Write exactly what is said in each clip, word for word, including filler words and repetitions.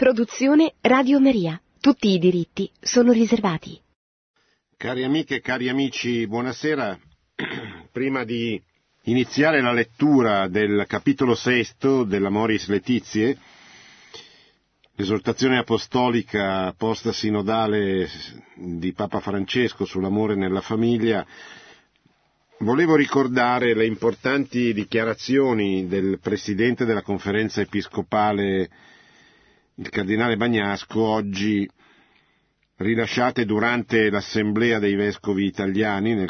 Produzione Radio Maria. Tutti i diritti sono riservati. Cari amiche e cari amici, buonasera. Prima di iniziare la lettura del capitolo sesto dell'Amoris Laetitiae, l'esortazione apostolica post-sinodale di Papa Francesco sull'amore nella famiglia, volevo ricordare le importanti dichiarazioni del Presidente della Conferenza Episcopale, il Cardinale Bagnasco, oggi rilasciate durante l'Assemblea dei Vescovi Italiani, nel,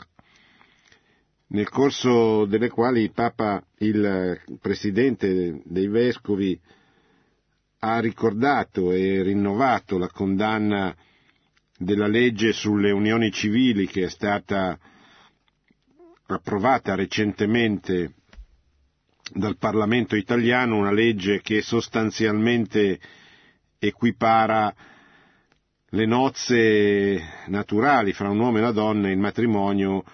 nel corso delle quali il Papa, il Presidente dei Vescovi, ha ricordato e rinnovato la condanna della legge sulle unioni civili che è stata approvata recentemente dal Parlamento italiano, una legge che sostanzialmente equipara le nozze naturali fra un uomo e una donna, il matrimonio,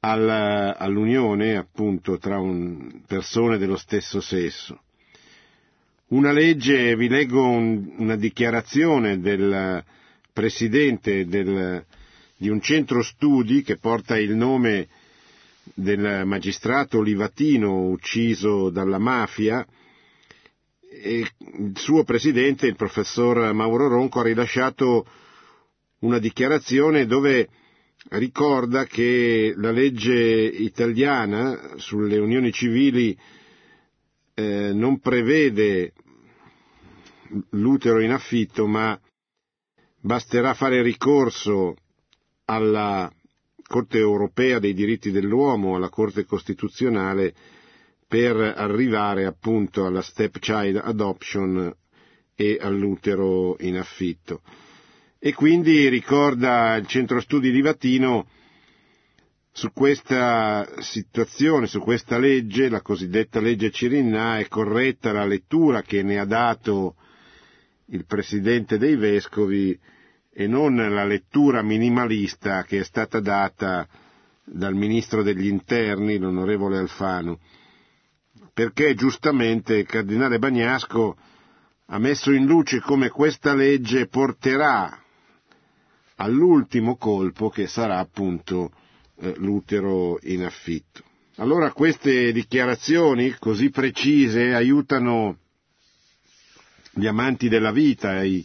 al, all'unione appunto tra un, persone dello stesso sesso. Una legge, vi leggo un, una dichiarazione del presidente del, di un centro studi che porta il nome del magistrato Livatino ucciso dalla mafia, e il suo presidente, il professor Mauro Ronco, ha rilasciato una dichiarazione dove ricorda che la legge italiana sulle unioni civili eh, non prevede l'utero in affitto, ma basterà fare ricorso alla Corte europea dei diritti dell'uomo, alla Corte costituzionale, per arrivare appunto alla stepchild adoption e all'utero in affitto. E quindi ricorda il centro studi Livatino su questa situazione, su questa legge, la cosiddetta legge Cirinna, è corretta la lettura che ne ha dato il Presidente dei Vescovi e non la lettura minimalista che è stata data dal Ministro degli Interni, l'onorevole Alfano, perché giustamente il Cardinale Bagnasco ha messo in luce come questa legge porterà all'ultimo colpo, che sarà appunto eh, l'utero in affitto. Allora queste dichiarazioni così precise aiutano gli amanti della vita, i,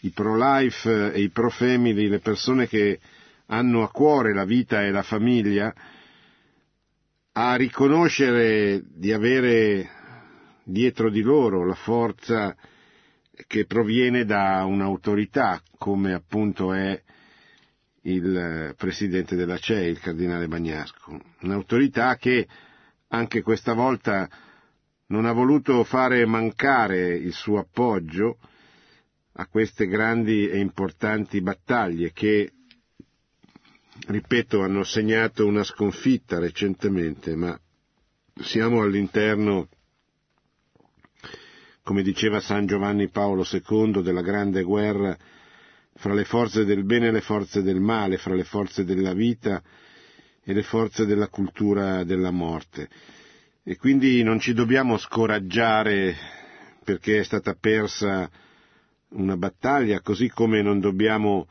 i pro-life e i pro-family, le persone che hanno a cuore la vita e la famiglia, a riconoscere di avere dietro di loro la forza che proviene da un'autorità, come appunto è il presidente della C E I, il Cardinale Bagnasco. Un'autorità che anche questa volta non ha voluto fare mancare il suo appoggio a queste grandi e importanti battaglie che, ripeto, hanno segnato una sconfitta recentemente, ma siamo all'interno, come diceva San Giovanni Paolo secondo, della grande guerra fra le forze del bene e le forze del male, fra le forze della vita e le forze della cultura della morte. E quindi non ci dobbiamo scoraggiare perché è stata persa una battaglia, così come non dobbiamo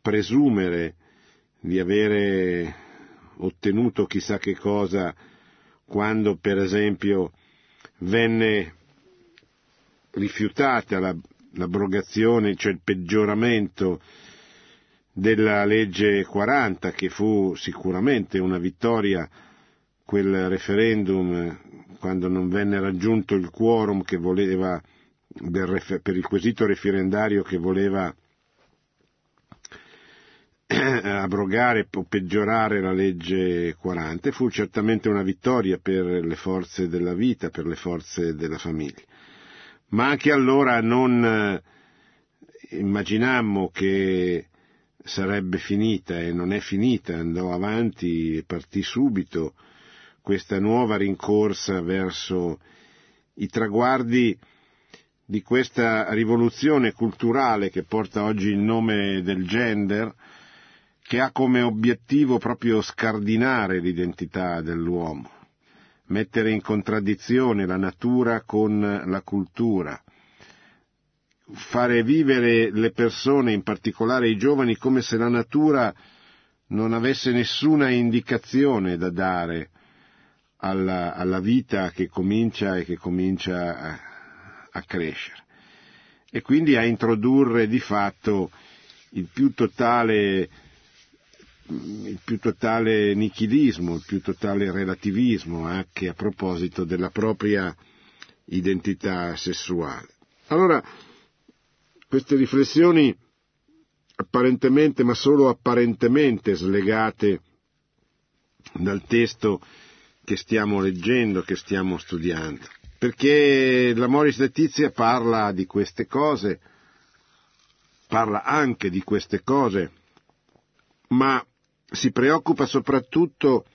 presumere di avere ottenuto chissà che cosa quando, per esempio, venne rifiutata la, l'abrogazione, cioè il peggioramento della legge quaranta, che fu sicuramente una vittoria, quel referendum, quando non venne raggiunto il quorum che voleva del, per il quesito referendario che voleva abrogare o peggiorare la legge quaranta, fu certamente una vittoria per le forze della vita, per le forze della famiglia. Ma anche allora non immaginammo che sarebbe finita, e non è finita, andò avanti e partì subito questa nuova rincorsa verso i traguardi di questa rivoluzione culturale che porta oggi il nome del gender, che ha come obiettivo proprio scardinare l'identità dell'uomo, mettere in contraddizione la natura con la cultura, fare vivere le persone, in particolare i giovani, come se la natura non avesse nessuna indicazione da dare alla, alla vita che comincia e che comincia a, a crescere, e quindi a introdurre di fatto il più totale il più totale nichilismo, il più totale relativismo anche a proposito della propria identità sessuale. Allora, queste riflessioni apparentemente, ma solo apparentemente, slegate dal testo che stiamo leggendo, che stiamo studiando, perché l'Amoris Laetitiae parla di queste cose, parla anche di queste cose, ma si preoccupa soprattutto,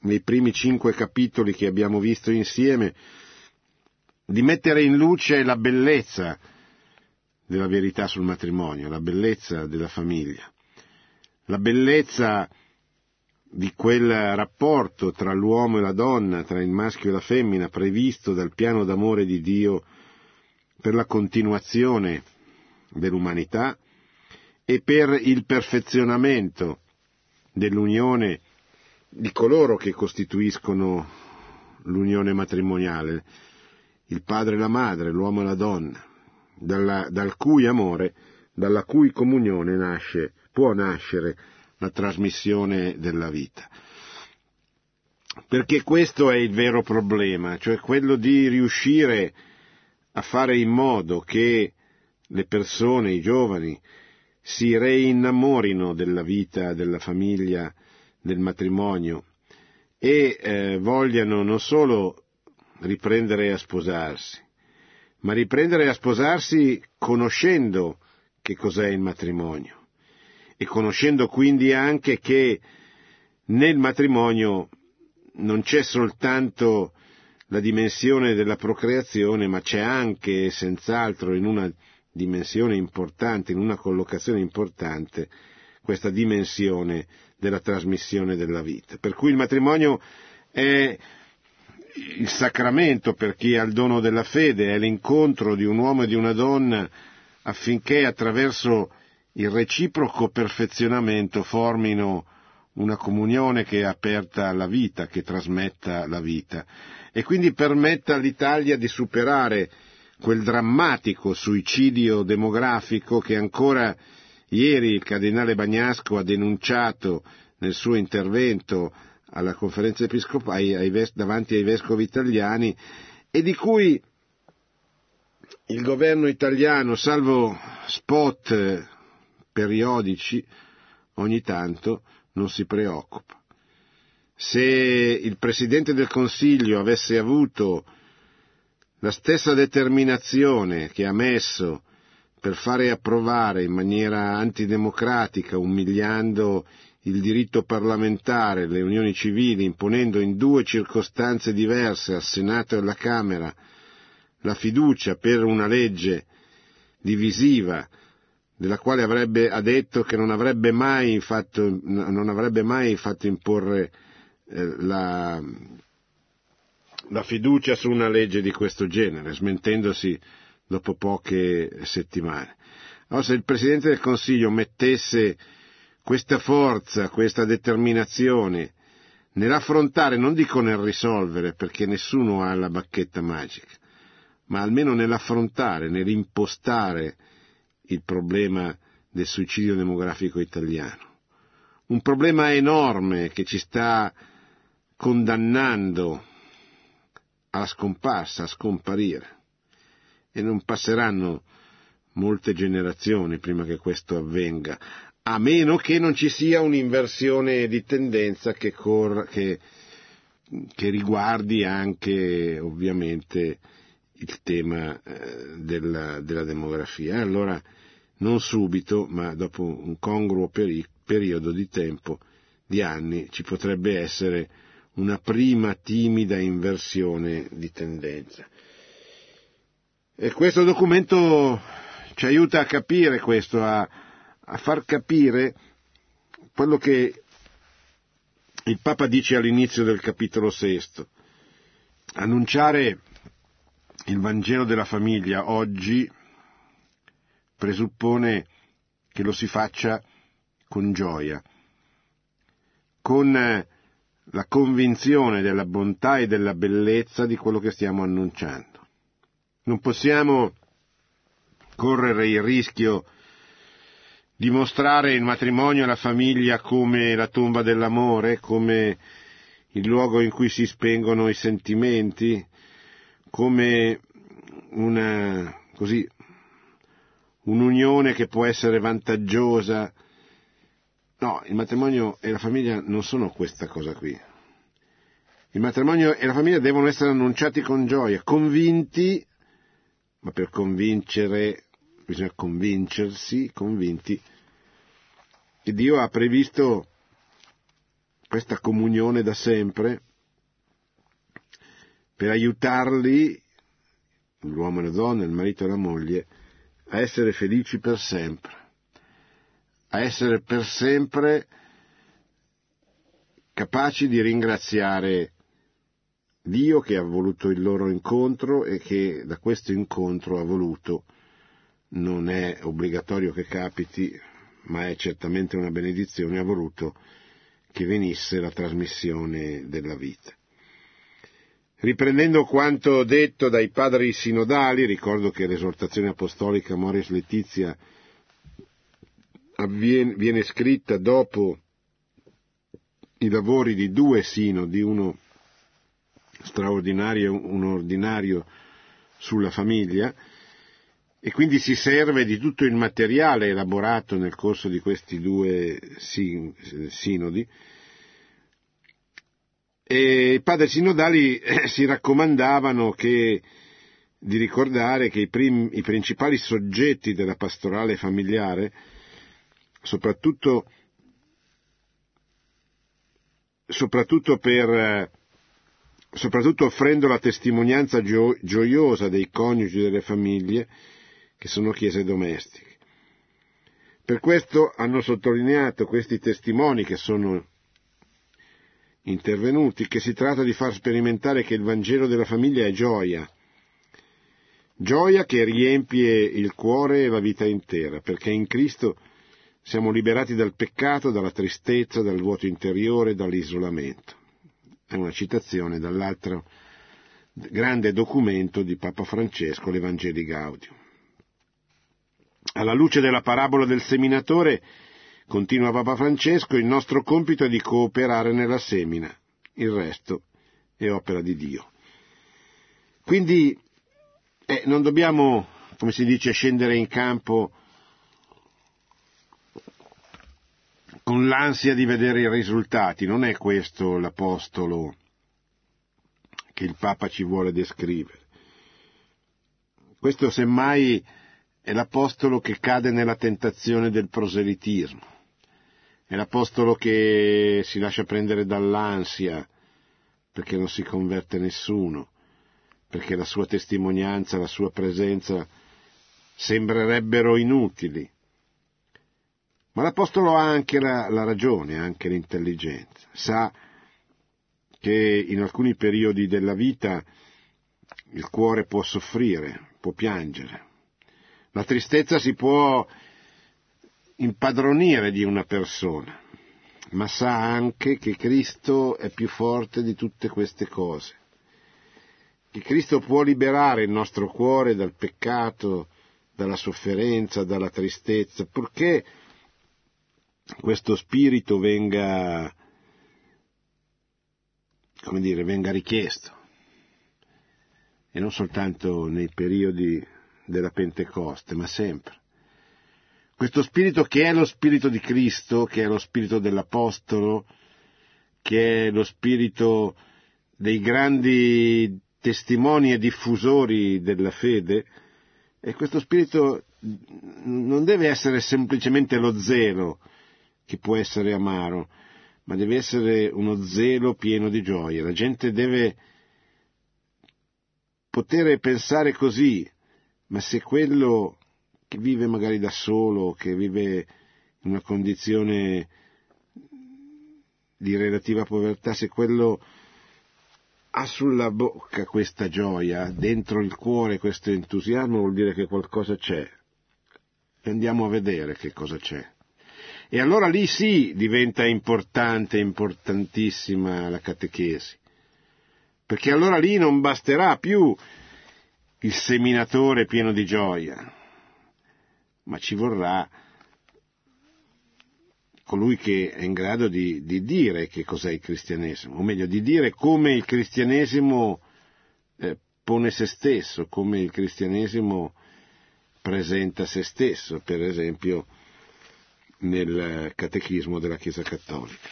nei primi cinque capitoli che abbiamo visto insieme, di mettere in luce la bellezza della verità sul matrimonio, la bellezza della famiglia, la bellezza di quel rapporto tra l'uomo e la donna, tra il maschio e la femmina, previsto dal piano d'amore di Dio per la continuazione dell'umanità e per il perfezionamento dell'unione di coloro che costituiscono l'unione matrimoniale, il padre e la madre, l'uomo e la donna, dalla, dal cui amore, dalla cui comunione nasce, può nascere la trasmissione della vita. Perché questo è il vero problema, cioè quello di riuscire a fare in modo che le persone, i giovani, si reinnamorino della vita, della famiglia, del matrimonio e eh, vogliano non solo riprendere a sposarsi, ma riprendere a sposarsi conoscendo che cos'è il matrimonio e conoscendo quindi anche che nel matrimonio non c'è soltanto la dimensione della procreazione, ma c'è anche, senz'altro, in una dimensione importante, in una collocazione importante, questa dimensione della trasmissione della vita. Per cui il matrimonio è il sacramento per chi ha il dono della fede, è l'incontro di un uomo e di una donna affinché attraverso il reciproco perfezionamento formino una comunione che è aperta alla vita, che trasmetta la vita e quindi permetta all'Italia di superare quel drammatico suicidio demografico che ancora ieri il Cardinale Bagnasco ha denunciato nel suo intervento alla Conferenza Episcopale davanti ai vescovi italiani, e di cui il governo italiano, salvo spot periodici, ogni tanto non si preoccupa. Se il Presidente del Consiglio avesse avuto la stessa determinazione che ha messo per fare approvare in maniera antidemocratica, umiliando il diritto parlamentare, le unioni civili, imponendo in due circostanze diverse al Senato e alla Camera la fiducia per una legge divisiva, della quale avrebbe, ha detto che non avrebbe mai fatto, non avrebbe mai fatto imporre eh, la, la fiducia su una legge di questo genere, smentendosi dopo poche settimane. Allora, se il Presidente del Consiglio mettesse questa forza, questa determinazione nell'affrontare, non dico nel risolvere, perché nessuno ha la bacchetta magica, ma almeno nell'affrontare, nell'impostare il problema del suicidio demografico italiano. Un problema enorme che ci sta condannando alla scomparsa, a scomparire. E non passeranno molte generazioni prima che questo avvenga, a meno che non ci sia un'inversione di tendenza che, cor- che, che riguardi anche ovviamente il tema eh, della, della demografia. Allora, non subito, ma dopo un congruo peri- periodo di tempo, di anni, ci potrebbe essere una prima timida inversione di tendenza. E questo documento ci aiuta a capire questo, a a far capire quello che il Papa dice all'inizio del capitolo sesto. Annunciare il Vangelo della famiglia oggi presuppone che lo si faccia con gioia, con la convinzione della bontà e della bellezza di quello che stiamo annunciando. Non possiamo correre il rischio di mostrare il matrimonio e la famiglia come la tomba dell'amore, come il luogo in cui si spengono i sentimenti, come una così un'unione che può essere vantaggiosa. No, il matrimonio e la famiglia non sono questa cosa qui. Il matrimonio e la famiglia devono essere annunciati con gioia, convinti, ma per convincere bisogna convincersi, convinti, e Dio ha previsto questa comunione da sempre per aiutarli, l'uomo e la donna, il marito e la moglie, a essere felici per sempre. A essere per sempre capaci di ringraziare Dio che ha voluto il loro incontro e che da questo incontro ha voluto, non è obbligatorio che capiti, ma è certamente una benedizione, ha voluto che venisse la trasmissione della vita. Riprendendo quanto detto dai padri sinodali, ricordo che l'esortazione apostolica Amoris Laetitiae Avviene, viene scritta dopo i lavori di due sinodi, uno straordinario e uno ordinario sulla famiglia, e quindi si serve di tutto il materiale elaborato nel corso di questi due sinodi. E i padri sinodali si raccomandavano che di ricordare che i, prim, i principali soggetti della pastorale familiare, soprattutto soprattutto per soprattutto offrendo la testimonianza gio, gioiosa dei coniugi delle famiglie che sono chiese domestiche. Per questo hanno sottolineato questi testimoni che sono intervenuti che si tratta di far sperimentare che il Vangelo della famiglia è gioia, gioia che riempie il cuore e la vita intera, perché in Cristo siamo liberati dal peccato, dalla tristezza, dal vuoto interiore, dall'isolamento. È una citazione dall'altro grande documento di Papa Francesco, l'Evangelii Gaudium. Alla luce della parabola del seminatore, continua Papa Francesco, il nostro compito è di cooperare nella semina, il resto è opera di Dio. Quindi eh, non dobbiamo, come si dice, scendere in campo con l'ansia di vedere i risultati. Non è questo l'apostolo che il Papa ci vuole descrivere. Questo semmai è l'apostolo che cade nella tentazione del proselitismo, è l'apostolo che si lascia prendere dall'ansia perché non si converte nessuno, perché la sua testimonianza, la sua presenza sembrerebbero inutili. Ma l'Apostolo ha anche la, la ragione, anche l'intelligenza. Sa che in alcuni periodi della vita il cuore può soffrire, può piangere. La tristezza si può impadronire di una persona, ma sa anche che Cristo è più forte di tutte queste cose, che Cristo può liberare il nostro cuore dal peccato, dalla sofferenza, dalla tristezza, purché questo spirito venga, come dire, venga richiesto, e non soltanto nei periodi della Pentecoste, ma sempre. Questo spirito che è lo spirito di Cristo, che è lo spirito dell'Apostolo, che è lo spirito dei grandi testimoni e diffusori della fede, e questo spirito non deve essere semplicemente lo zelo, che può essere amaro, ma deve essere uno zelo pieno di gioia. La gente deve poter pensare così, ma se quello che vive magari da solo, che vive in una condizione di relativa povertà, se quello ha sulla bocca questa gioia, dentro il cuore questo entusiasmo, vuol dire che qualcosa c'è. e andiamo a vedere che cosa c'è. E allora lì sì diventa importante, importantissima la catechesi, perché allora lì non basterà più il seminatore pieno di gioia, ma ci vorrà colui che è in grado di, di dire che cos'è il cristianesimo, o meglio di dire come il cristianesimo eh, pone se stesso, come il cristianesimo presenta se stesso, per esempio nel catechismo della Chiesa Cattolica.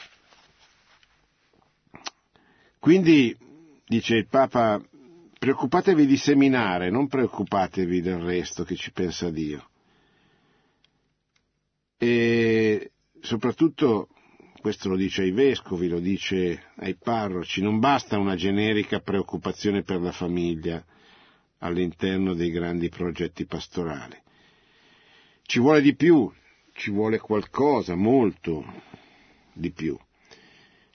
Quindi, dice il Papa, preoccupatevi di seminare, non preoccupatevi del resto che ci pensa Dio. E soprattutto, questo lo dice ai vescovi, lo dice ai parroci, non basta una generica preoccupazione per la famiglia all'interno dei grandi progetti pastorali. Ci vuole di più, ci vuole qualcosa, molto di più.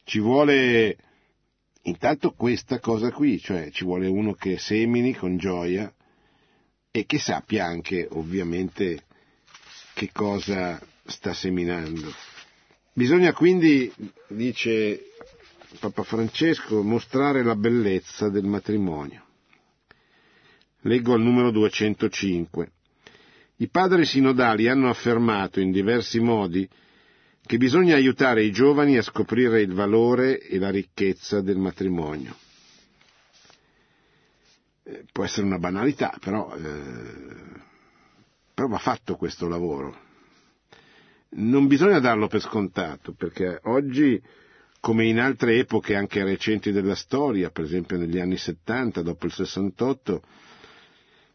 Ci vuole intanto questa cosa qui, cioè ci vuole uno che semini con gioia e che sappia anche ovviamente che cosa sta seminando. Bisogna quindi, dice Papa Francesco, mostrare la bellezza del matrimonio. Leggo al numero duecentocinque. I padri sinodali hanno affermato in diversi modi che bisogna aiutare i giovani a scoprire il valore e la ricchezza del matrimonio. Eh, può essere una banalità, però, eh, però va fatto questo lavoro. Non bisogna darlo per scontato, perché oggi, come in altre epoche anche recenti della storia, per esempio negli anni settanta, dopo il sessantotto,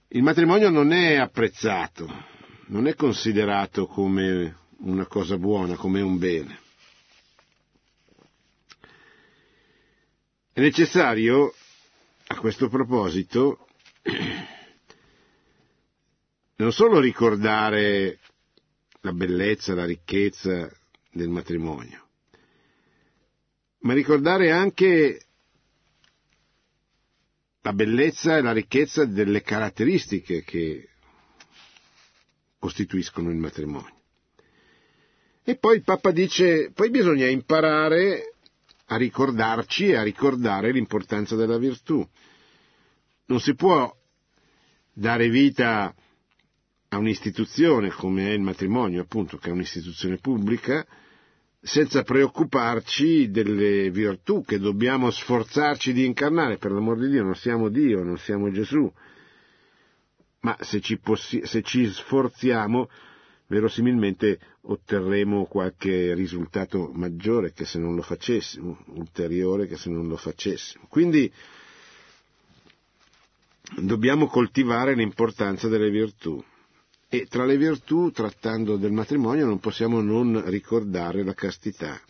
il matrimonio non è apprezzato, non è considerato come una cosa buona, come un bene. È necessario, a questo proposito, non solo ricordare la bellezza, la ricchezza del matrimonio, ma ricordare anche la bellezza e la ricchezza delle caratteristiche che costituiscono il matrimonio. E poi il Papa dice, poi bisogna imparare a ricordarci e a ricordare l'importanza della virtù. Non si può dare vita a un'istituzione come è il matrimonio, appunto, che è un'istituzione pubblica, senza preoccuparci delle virtù che dobbiamo sforzarci di incarnare. Per l'amor di Dio, non siamo Dio, non siamo Gesù, ma se ci, possi- se ci sforziamo verosimilmente otterremo qualche risultato maggiore che se non lo facessimo, ulteriore che se non lo facessimo. Quindi dobbiamo coltivare l'importanza delle virtù. E tra le virtù, trattando del matrimonio, non possiamo non ricordare la castità.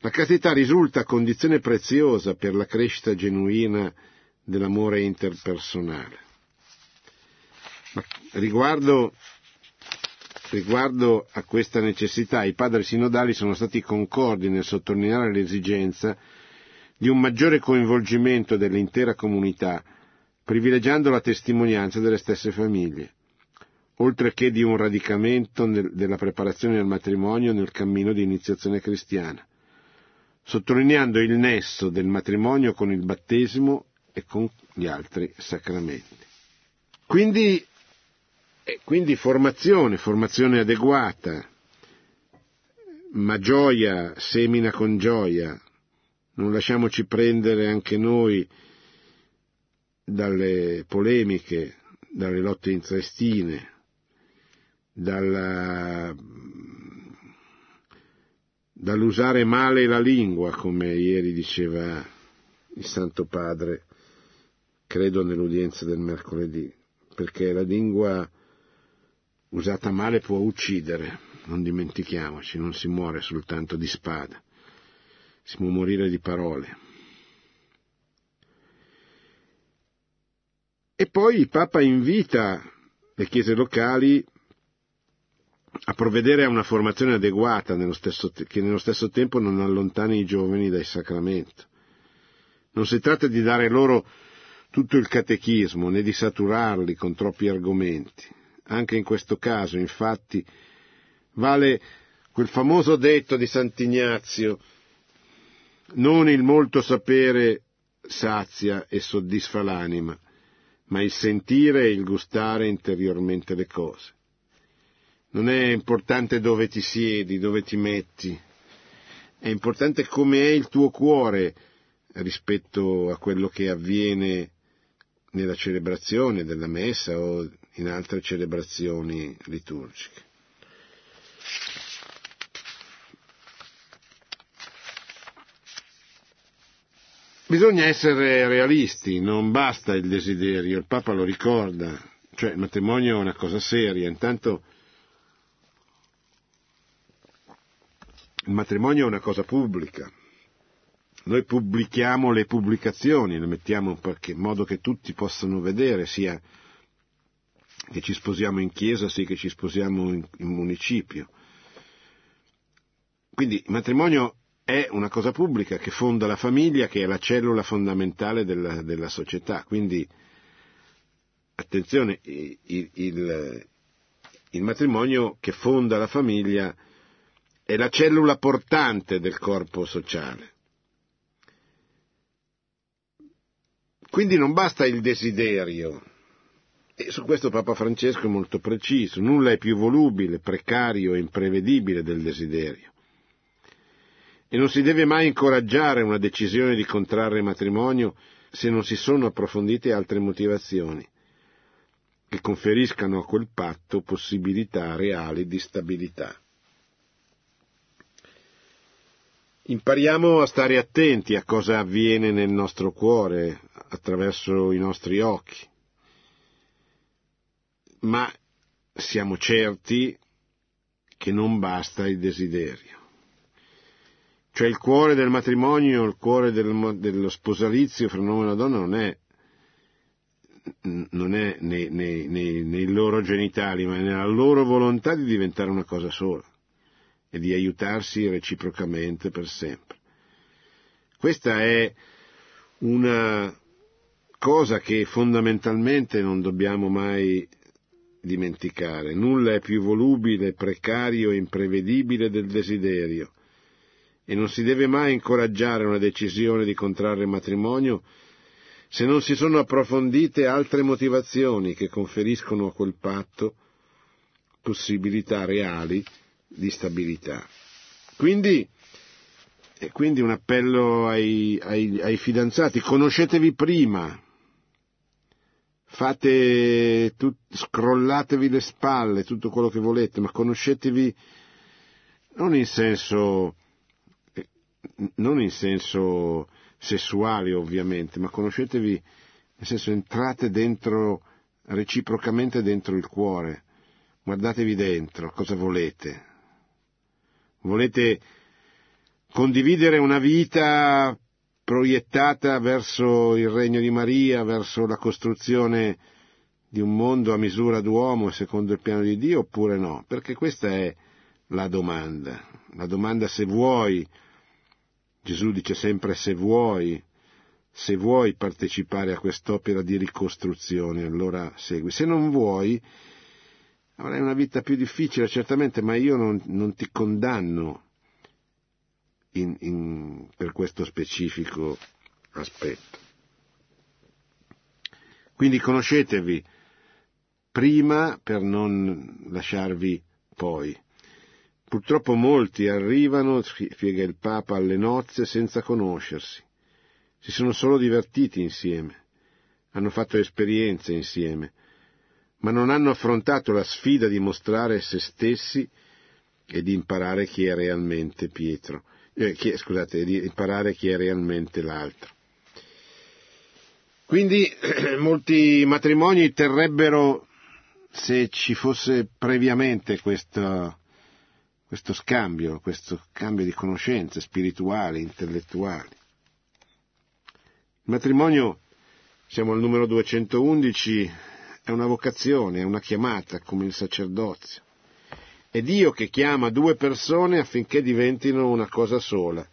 La castità risulta condizione preziosa per la crescita genuina dell'amore interpersonale. Ma riguardo, riguardo a questa necessità, i padri sinodali sono stati concordi nel sottolineare l'esigenza di un maggiore coinvolgimento dell'intera comunità, privilegiando la testimonianza delle stesse famiglie, oltre che di un radicamento della preparazione al matrimonio nel cammino di iniziazione cristiana, sottolineando il nesso del matrimonio con il battesimo e con gli altri sacramenti. Quindi, quindi formazione, formazione adeguata, ma gioia, semina con gioia, non lasciamoci prendere anche noi dalle polemiche, dalle lotte intestine, Dalla, dall'usare male la lingua, come ieri diceva il Santo Padre, credo nell'udienza del mercoledì, perché la lingua usata male può uccidere, non dimentichiamoci, non si muore soltanto di spada, si può morire di parole. E poi il Papa invita le chiese locali a provvedere a una formazione adeguata nello stesso te- che nello stesso tempo non allontani i giovani dai sacramenti. Non si tratta di dare loro tutto il catechismo, né di saturarli con troppi argomenti, Anche in questo caso, infatti, vale quel famoso detto di Sant'Ignazio: non il molto sapere sazia e soddisfa l'anima, ma il sentire e il gustare interiormente le cose. Non è importante dove ti siedi, dove ti metti, è importante come è il tuo cuore rispetto a quello che avviene nella celebrazione della messa o in altre celebrazioni liturgiche. Bisogna essere realisti, non basta il desiderio, il Papa lo ricorda, cioè il matrimonio è una cosa seria, intanto il matrimonio è una cosa pubblica, noi pubblichiamo le pubblicazioni, le mettiamo in modo che tutti possano vedere, sia che ci sposiamo in chiesa, sia che ci sposiamo in, in municipio. Quindi il matrimonio è una cosa pubblica che fonda la famiglia, che è la cellula fondamentale della, della società. Quindi, attenzione, il, il, il matrimonio che fonda la famiglia è la cellula portante del corpo sociale. Quindi non basta il desiderio, e su questo Papa Francesco è molto preciso, nulla è più volubile, precario e imprevedibile del desiderio. E non si deve mai incoraggiare una decisione di contrarre matrimonio se non si sono approfondite altre motivazioni che conferiscano a quel patto possibilità reali di stabilità. Impariamo a stare attenti a cosa avviene nel nostro cuore attraverso i nostri occhi, ma siamo certi che non basta il desiderio. Cioè il cuore del matrimonio, il cuore del, dello sposalizio fra un uomo e una donna non è, non è nei, nei, nei, nei loro genitali, ma nella loro volontà di diventare una cosa sola e di aiutarsi reciprocamente per sempre. Questa è una cosa che fondamentalmente non dobbiamo mai dimenticare. Nulla è più volubile, precario e imprevedibile del desiderio. E non si deve mai incoraggiare una decisione di contrarre matrimonio se non si sono approfondite altre motivazioni che conferiscono a quel patto possibilità reali di stabilità. Quindi, e quindi un appello ai, ai, ai fidanzati: conoscetevi prima, fate tut, scrollatevi le spalle, tutto quello che volete, ma conoscetevi non in senso... non in senso sessuale ovviamente, ma conoscetevi nel senso entrate dentro reciprocamente dentro il cuore, guardatevi dentro, cosa volete? Volete condividere una vita proiettata verso il Regno di Maria, verso la costruzione di un mondo a misura d'uomo e secondo il piano di Dio, oppure no? Perché questa è la domanda, la domanda se vuoi. Gesù dice sempre se vuoi, se vuoi partecipare a quest'opera di ricostruzione, allora segui. Se non vuoi, avrai una vita più difficile, certamente, ma io non, non ti condanno in, in, per questo specifico aspetto. Quindi conoscetevi prima per non lasciarvi poi. Purtroppo molti arrivano, spiega il Papa, alle nozze senza conoscersi. Si sono solo divertiti insieme, hanno fatto esperienze insieme, ma non hanno affrontato la sfida di mostrare se stessi e di imparare chi è realmente Pietro, eh, chi, scusate, di imparare chi è realmente l'altro. Quindi eh, molti matrimoni terrebbero se ci fosse previamente questa questo scambio, questo cambio di conoscenze spirituali, intellettuali. Il matrimonio, siamo al numero duecentoundici, è una vocazione, è una chiamata, come il sacerdozio. È Dio che chiama due persone affinché diventino una cosa sola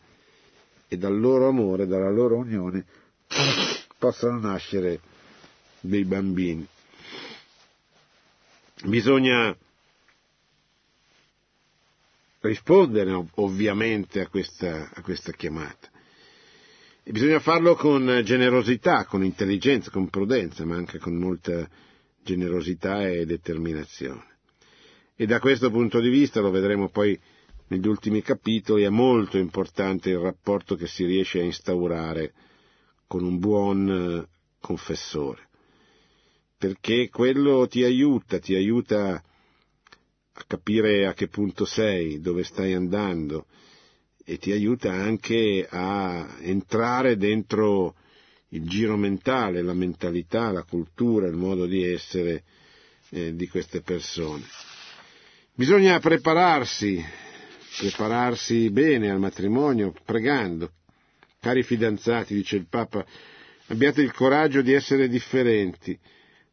e dal loro amore, dalla loro unione, possano nascere dei bambini. Bisogna rispondere ovviamente a questa, a questa chiamata. E bisogna farlo con generosità, con intelligenza, con prudenza, ma anche con molta generosità e determinazione. E da questo punto di vista, lo vedremo poi negli ultimi capitoli, è molto importante il rapporto che si riesce a instaurare con un buon confessore, perché quello ti aiuta, ti aiuta a capire a che punto sei, dove stai andando, e ti aiuta anche a entrare dentro il giro mentale, la mentalità, la cultura, il modo di essere eh, di queste persone. Bisogna prepararsi, prepararsi bene al matrimonio, pregando. Cari fidanzati, dice il Papa, abbiate il coraggio di essere differenti,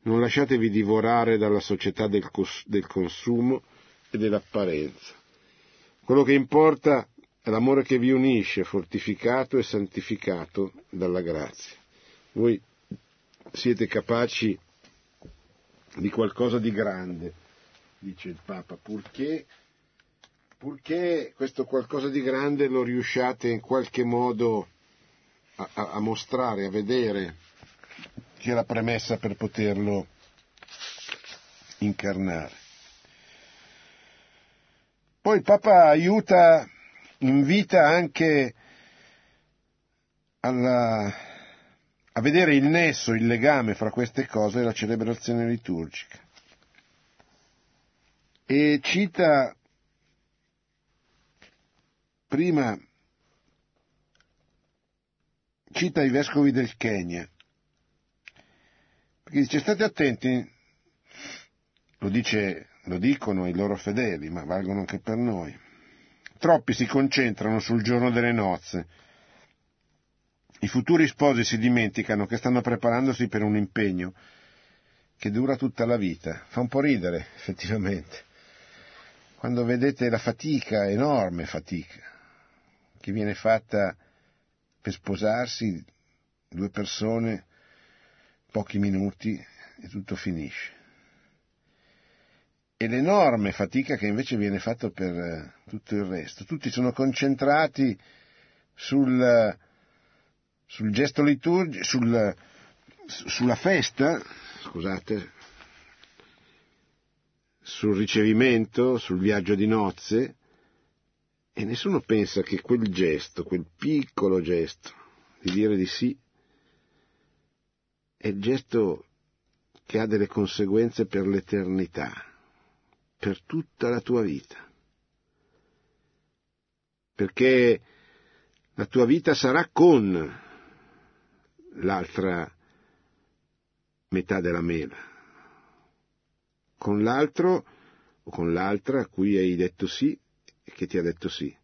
non lasciatevi divorare dalla società del, cons- del consumo e dell'apparenza. Quello che importa è l'amore che vi unisce, fortificato e santificato dalla grazia. Voi siete capaci di qualcosa di grande, dice il Papa, purché, purché questo qualcosa di grande lo riusciate in qualche modo a, a, a mostrare, a vedere, che è la premessa per poterlo incarnare. Poi il Papa aiuta, invita anche alla, a vedere il nesso, il legame fra queste cose e la celebrazione liturgica, e cita prima cita i vescovi del Kenya, perché dice state attenti, lo dice, lo dicono i loro fedeli, ma valgono anche per noi. Troppi si concentrano sul giorno delle nozze. I futuri sposi si dimenticano che stanno preparandosi per un impegno che dura tutta la vita. Fa un po' ridere, effettivamente, quando vedete la fatica, enorme fatica, che viene fatta per sposarsi due persone, pochi minuti e tutto finisce. E l'enorme fatica che invece viene fatta per tutto il resto. Tutti sono concentrati sul, sul gesto liturgico, sul, sulla festa, scusate, sul ricevimento, sul viaggio di nozze, e nessuno pensa che quel gesto, quel piccolo gesto di dire di sì, è il gesto che ha delle conseguenze per l'eternità, per tutta la tua vita, perché la tua vita sarà con l'altra metà della mela, con l'altro o con l'altra a cui hai detto sì e che ti ha detto sì.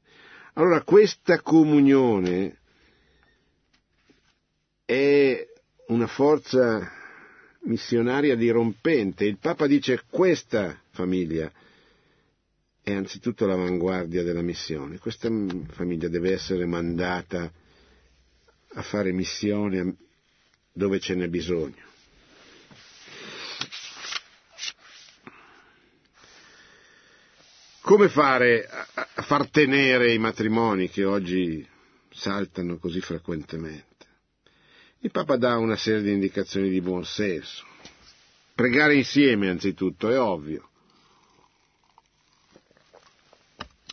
Allora questa comunione è una forza missionaria dirompente. Il Papa dice questa famiglia è anzitutto l'avanguardia della missione, questa famiglia deve essere mandata a fare missione dove ce n'è bisogno. Come fare a far tenere i matrimoni che oggi saltano così frequentemente? Il Papa dà una serie di indicazioni di buon senso. Pregare insieme anzitutto, è ovvio.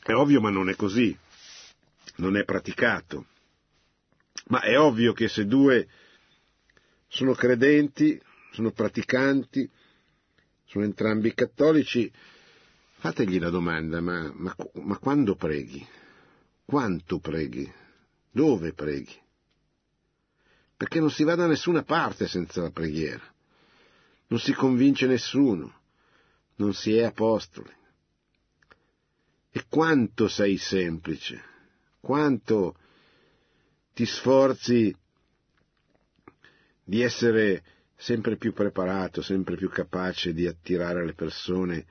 È ovvio, ma non è così, non è praticato. Ma è ovvio che se due sono credenti, sono praticanti, sono entrambi cattolici, fategli la domanda, ma, ma, ma quando preghi? Quanto preghi? Dove preghi? Perché non si va da nessuna parte senza la preghiera, non si convince nessuno, non si è apostoli. E quanto sei semplice, quanto ti sforzi di essere sempre più preparato, sempre più capace di attirare le persone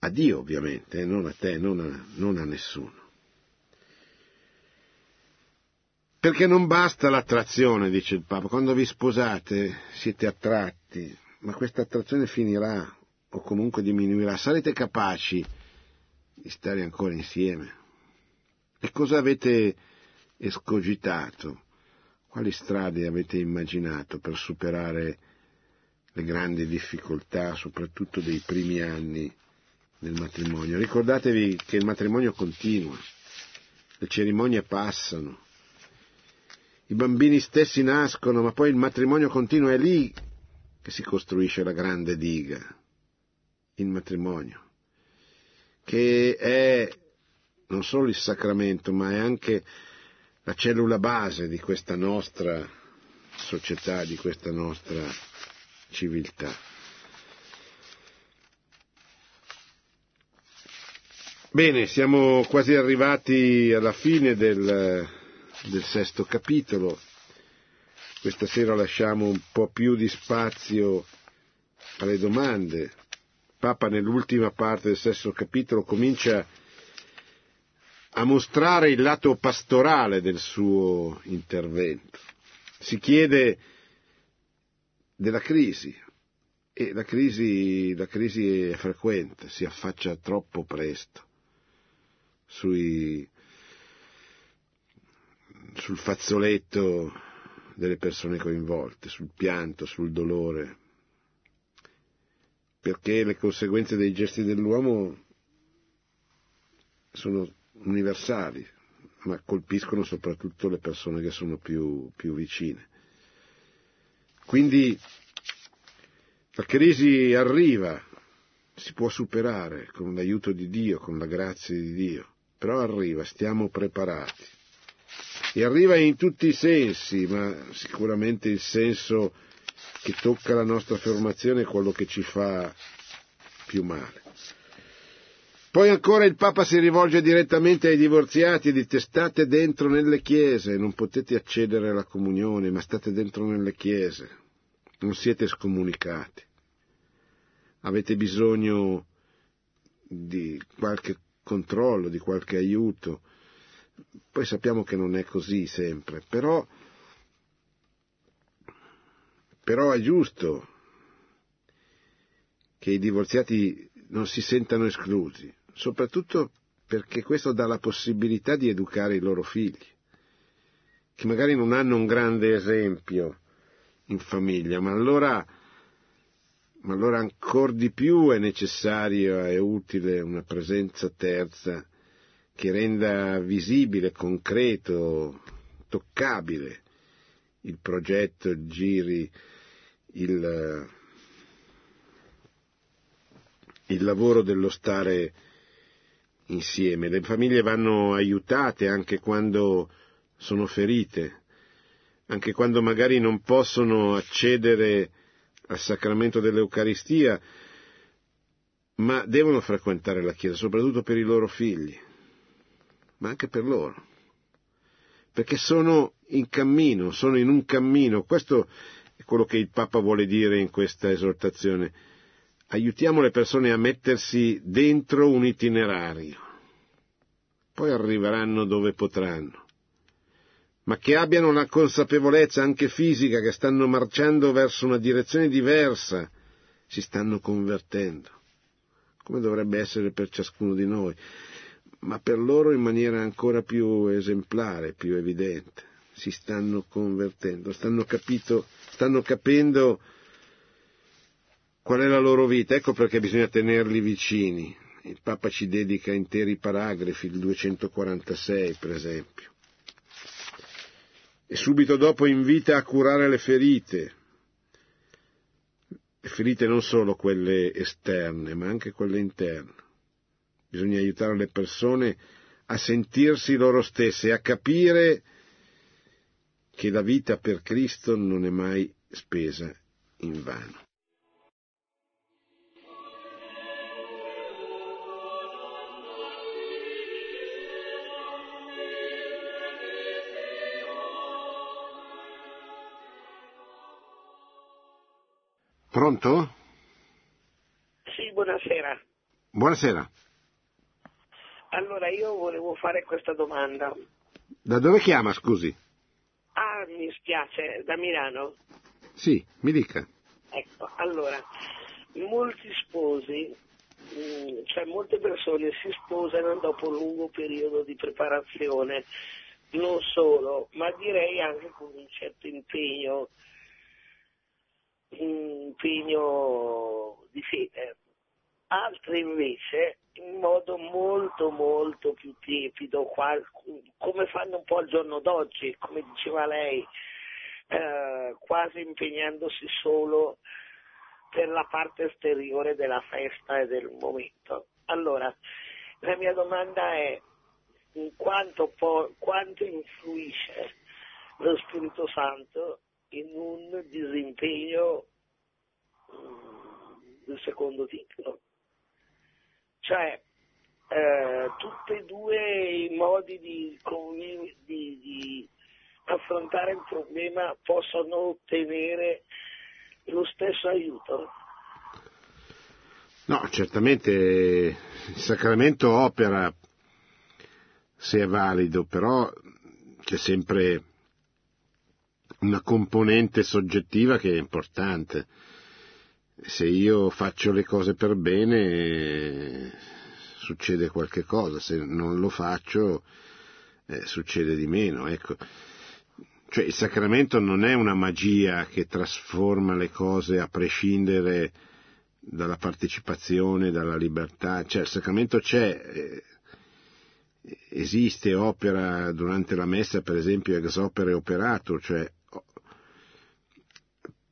a Dio, ovviamente, eh, non a te, non a, non a nessuno. Perché non basta l'attrazione, dice il Papa, quando vi sposate siete attratti, ma questa attrazione finirà o comunque diminuirà, sarete capaci di stare ancora insieme? E cosa avete escogitato? Quali strade avete immaginato per superare le grandi difficoltà, soprattutto dei primi anni del matrimonio? Ricordatevi che il matrimonio continua, le cerimonie passano, i bambini stessi nascono, ma poi il matrimonio continua, è lì che si costruisce la grande diga, il matrimonio, che è non solo il sacramento, ma è anche la cellula base di questa nostra società, di questa nostra civiltà. Bene, siamo quasi arrivati alla fine del, del sesto capitolo. Questa sera lasciamo un po' più di spazio alle domande. Papa nell'ultima parte del sesto capitolo comincia a mostrare il lato pastorale del suo intervento. Si chiede della crisi, e la crisi, la crisi è frequente, si affaccia troppo presto sui, sul fazzoletto delle persone coinvolte, sul pianto, sul dolore, perché le conseguenze dei gesti dell'uomo sono universali, ma colpiscono soprattutto le persone che sono più, più vicine. Quindi la crisi arriva, si può superare con l'aiuto di Dio, con la grazia di Dio, però arriva, stiamo preparati. E arriva in tutti i sensi, ma sicuramente il senso che tocca la nostra formazione è quello che ci fa più male. Poi ancora il Papa si rivolge direttamente ai divorziati e dice: state dentro nelle chiese, non potete accedere alla comunione, ma state dentro nelle chiese, non siete scomunicati, avete bisogno di qualche controllo, di qualche aiuto. Poi sappiamo che non è così sempre, però, però è giusto che i divorziati non si sentano esclusi, soprattutto perché questo dà la possibilità di educare i loro figli, che magari non hanno un grande esempio in famiglia, ma allora, ma allora ancor di più è necessaria e utile una presenza terza che renda visibile, concreto, toccabile il progetto, il giri, il, il lavoro dello stare insieme. Le famiglie vanno aiutate anche quando sono ferite, anche quando magari non possono accedere al sacramento dell'Eucaristia, ma devono frequentare la Chiesa, soprattutto per i loro figli, ma anche per loro, perché sono in cammino, sono in un cammino. Questo è quello che il Papa vuole dire in questa esortazione. Aiutiamo le persone a mettersi dentro un itinerario, poi arriveranno dove potranno, ma che abbiano la consapevolezza anche fisica che stanno marciando verso una direzione diversa, si stanno convertendo, come dovrebbe essere per ciascuno di noi, ma per loro in maniera ancora più esemplare, più evidente. Si stanno convertendo, stanno capito, stanno capendo qual è la loro vita. Ecco perché bisogna tenerli vicini. Il Papa ci dedica interi paragrafi, il duecentoquarantasei per esempio. E subito dopo invita a curare le ferite. Le ferite non solo quelle esterne, ma anche quelle interne. Bisogna aiutare le persone a sentirsi loro stesse, a capire che la vita per Cristo non è mai spesa invano. Pronto? Sì, buonasera. Buonasera. Allora, io volevo fare questa domanda. Da dove chiama, scusi? Ah, mi spiace, da Milano. Sì, mi dica. Ecco, allora, molti sposi, cioè molte persone si sposano dopo un lungo periodo di preparazione, non solo, ma direi anche con un certo impegno, impegno di fede. Altre invece in modo molto molto più tiepido, come fanno un po' al giorno d'oggi, come diceva lei, eh, quasi impegnandosi solo per la parte esteriore della festa e del momento. Allora, la mia domanda è in quanto, po- quanto influisce lo Spirito Santo in un disimpegno mh, del secondo titolo? Cioè, eh, tutti e due i modi di, di, di affrontare il problema possono ottenere lo stesso aiuto? No, certamente il sacramento opera se è valido, però c'è sempre una componente soggettiva che è importante. Se io faccio le cose per bene succede qualche cosa, se non lo faccio eh, succede di meno, ecco. Cioè il sacramento non è una magia che trasforma le cose a prescindere dalla partecipazione, dalla libertà, cioè il sacramento c'è, eh, esiste, opera durante la messa, per esempio ex opere operato, cioè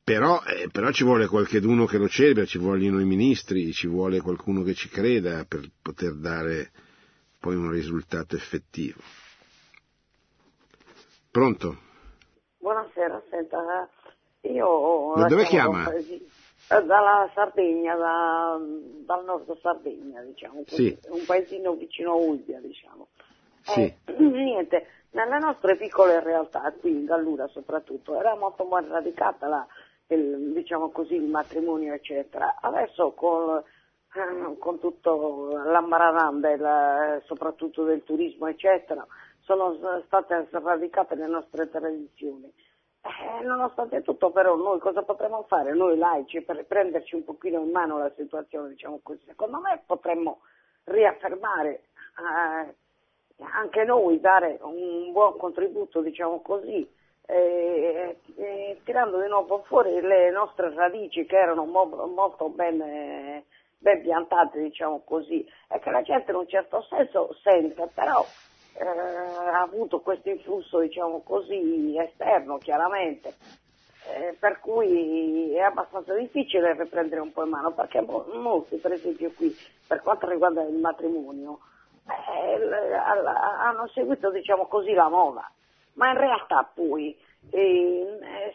Però, eh, però ci vuole qualcheduno che lo celebra, ci vogliono i ministri, ci vuole qualcuno che ci creda per poter dare poi un risultato effettivo. Pronto? Buonasera, senta, io... Da dove chiama? Dalla Sardegna, da, dal nord Sardegna, diciamo, sì. Un paesino vicino a Urbia, diciamo. Sì. Eh, niente, nelle nostre piccole realtà, qui in Gallura soprattutto, era molto ben radicata la... Il, diciamo così, il matrimonio eccetera. Adesso col, eh, con tutto l'ambararanda e la, soprattutto del turismo eccetera sono state sradicate le nostre tradizioni, eh, nonostante tutto però noi cosa potremmo fare noi laici per prenderci un pochino in mano la situazione, diciamo così? Secondo me potremmo riaffermare eh, anche noi, dare un buon contributo, diciamo così, Eh, eh, tirando di nuovo fuori le nostre radici che erano mo- molto ben, eh, ben piantate, diciamo così, e che la gente in un certo senso sente, però eh, ha avuto questo influsso, diciamo così, esterno chiaramente, eh, per cui è abbastanza difficile riprendere un po' in mano, perché mo- molti, per esempio qui, per quanto riguarda il matrimonio, eh, l- all- hanno seguito, diciamo così, la moda. Ma in realtà poi eh,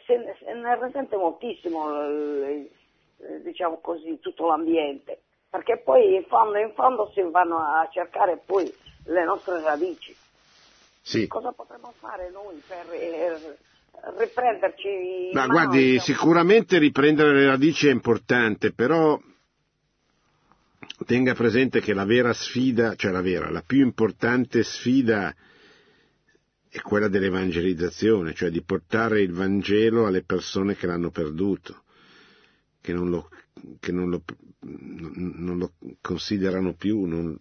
se, se ne risente moltissimo, eh, diciamo così, tutto l'ambiente, perché poi in fondo, in fondo si vanno a cercare poi le nostre radici. Sì. Cosa potremmo fare noi per eh, riprenderci? Ma guardi, diciamo... sicuramente riprendere le radici è importante, però tenga presente che la vera sfida, cioè la vera, la più importante sfida è quella dell'evangelizzazione, cioè di portare il Vangelo alle persone che l'hanno perduto, che non lo, che non lo, non lo considerano più, non,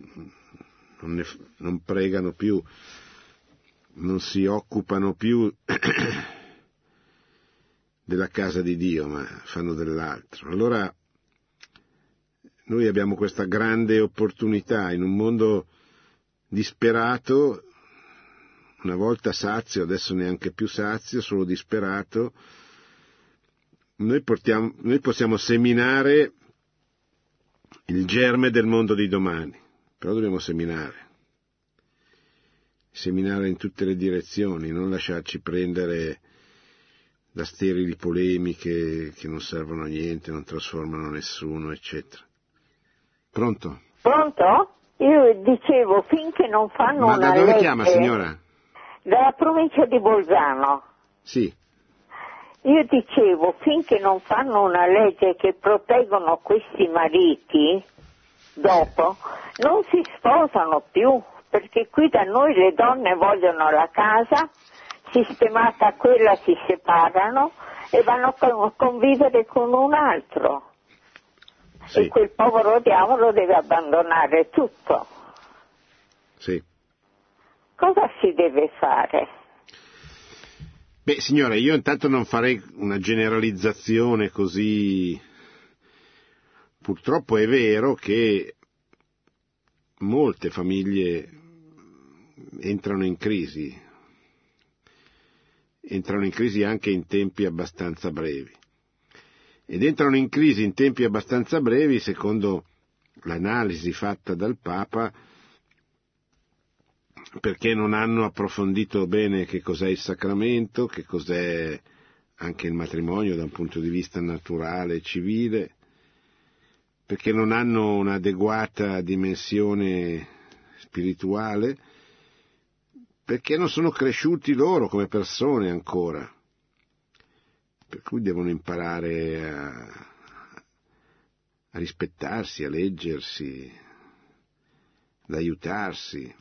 non, ne, non pregano più, non si occupano più della casa di Dio, ma fanno dell'altro. Allora noi abbiamo questa grande opportunità in un mondo disperato, una volta sazio, adesso neanche più sazio, solo disperato, noi, portiamo, noi possiamo seminare il germe del mondo di domani, però dobbiamo seminare, seminare in tutte le direzioni, non lasciarci prendere da sterili polemiche che non servono a niente, non trasformano nessuno, eccetera. Pronto? Pronto? Io dicevo, finché non fanno una legge... Ma da dove chiama, signora? Dalla provincia di Bolzano. Sì. Io dicevo, finché non fanno una legge che proteggono questi mariti, dopo, non si sposano più, perché qui da noi le donne vogliono la casa, sistemata quella si separano e vanno a convivere con un altro. sì. E quel povero diavolo deve abbandonare tutto. Sì. Cosa si deve fare? Beh, signora, io intanto non farei una generalizzazione così. Purtroppo è vero che molte famiglie entrano in crisi, entrano in crisi anche in tempi abbastanza brevi, ed entrano in crisi in tempi abbastanza brevi, secondo l'analisi fatta dal Papa, perché non hanno approfondito bene che cos'è il sacramento, che cos'è anche il matrimonio da un punto di vista naturale e civile, perché non hanno un'adeguata dimensione spirituale, perché non sono cresciuti loro come persone ancora, per cui devono imparare a, a rispettarsi, a leggersi, ad aiutarsi,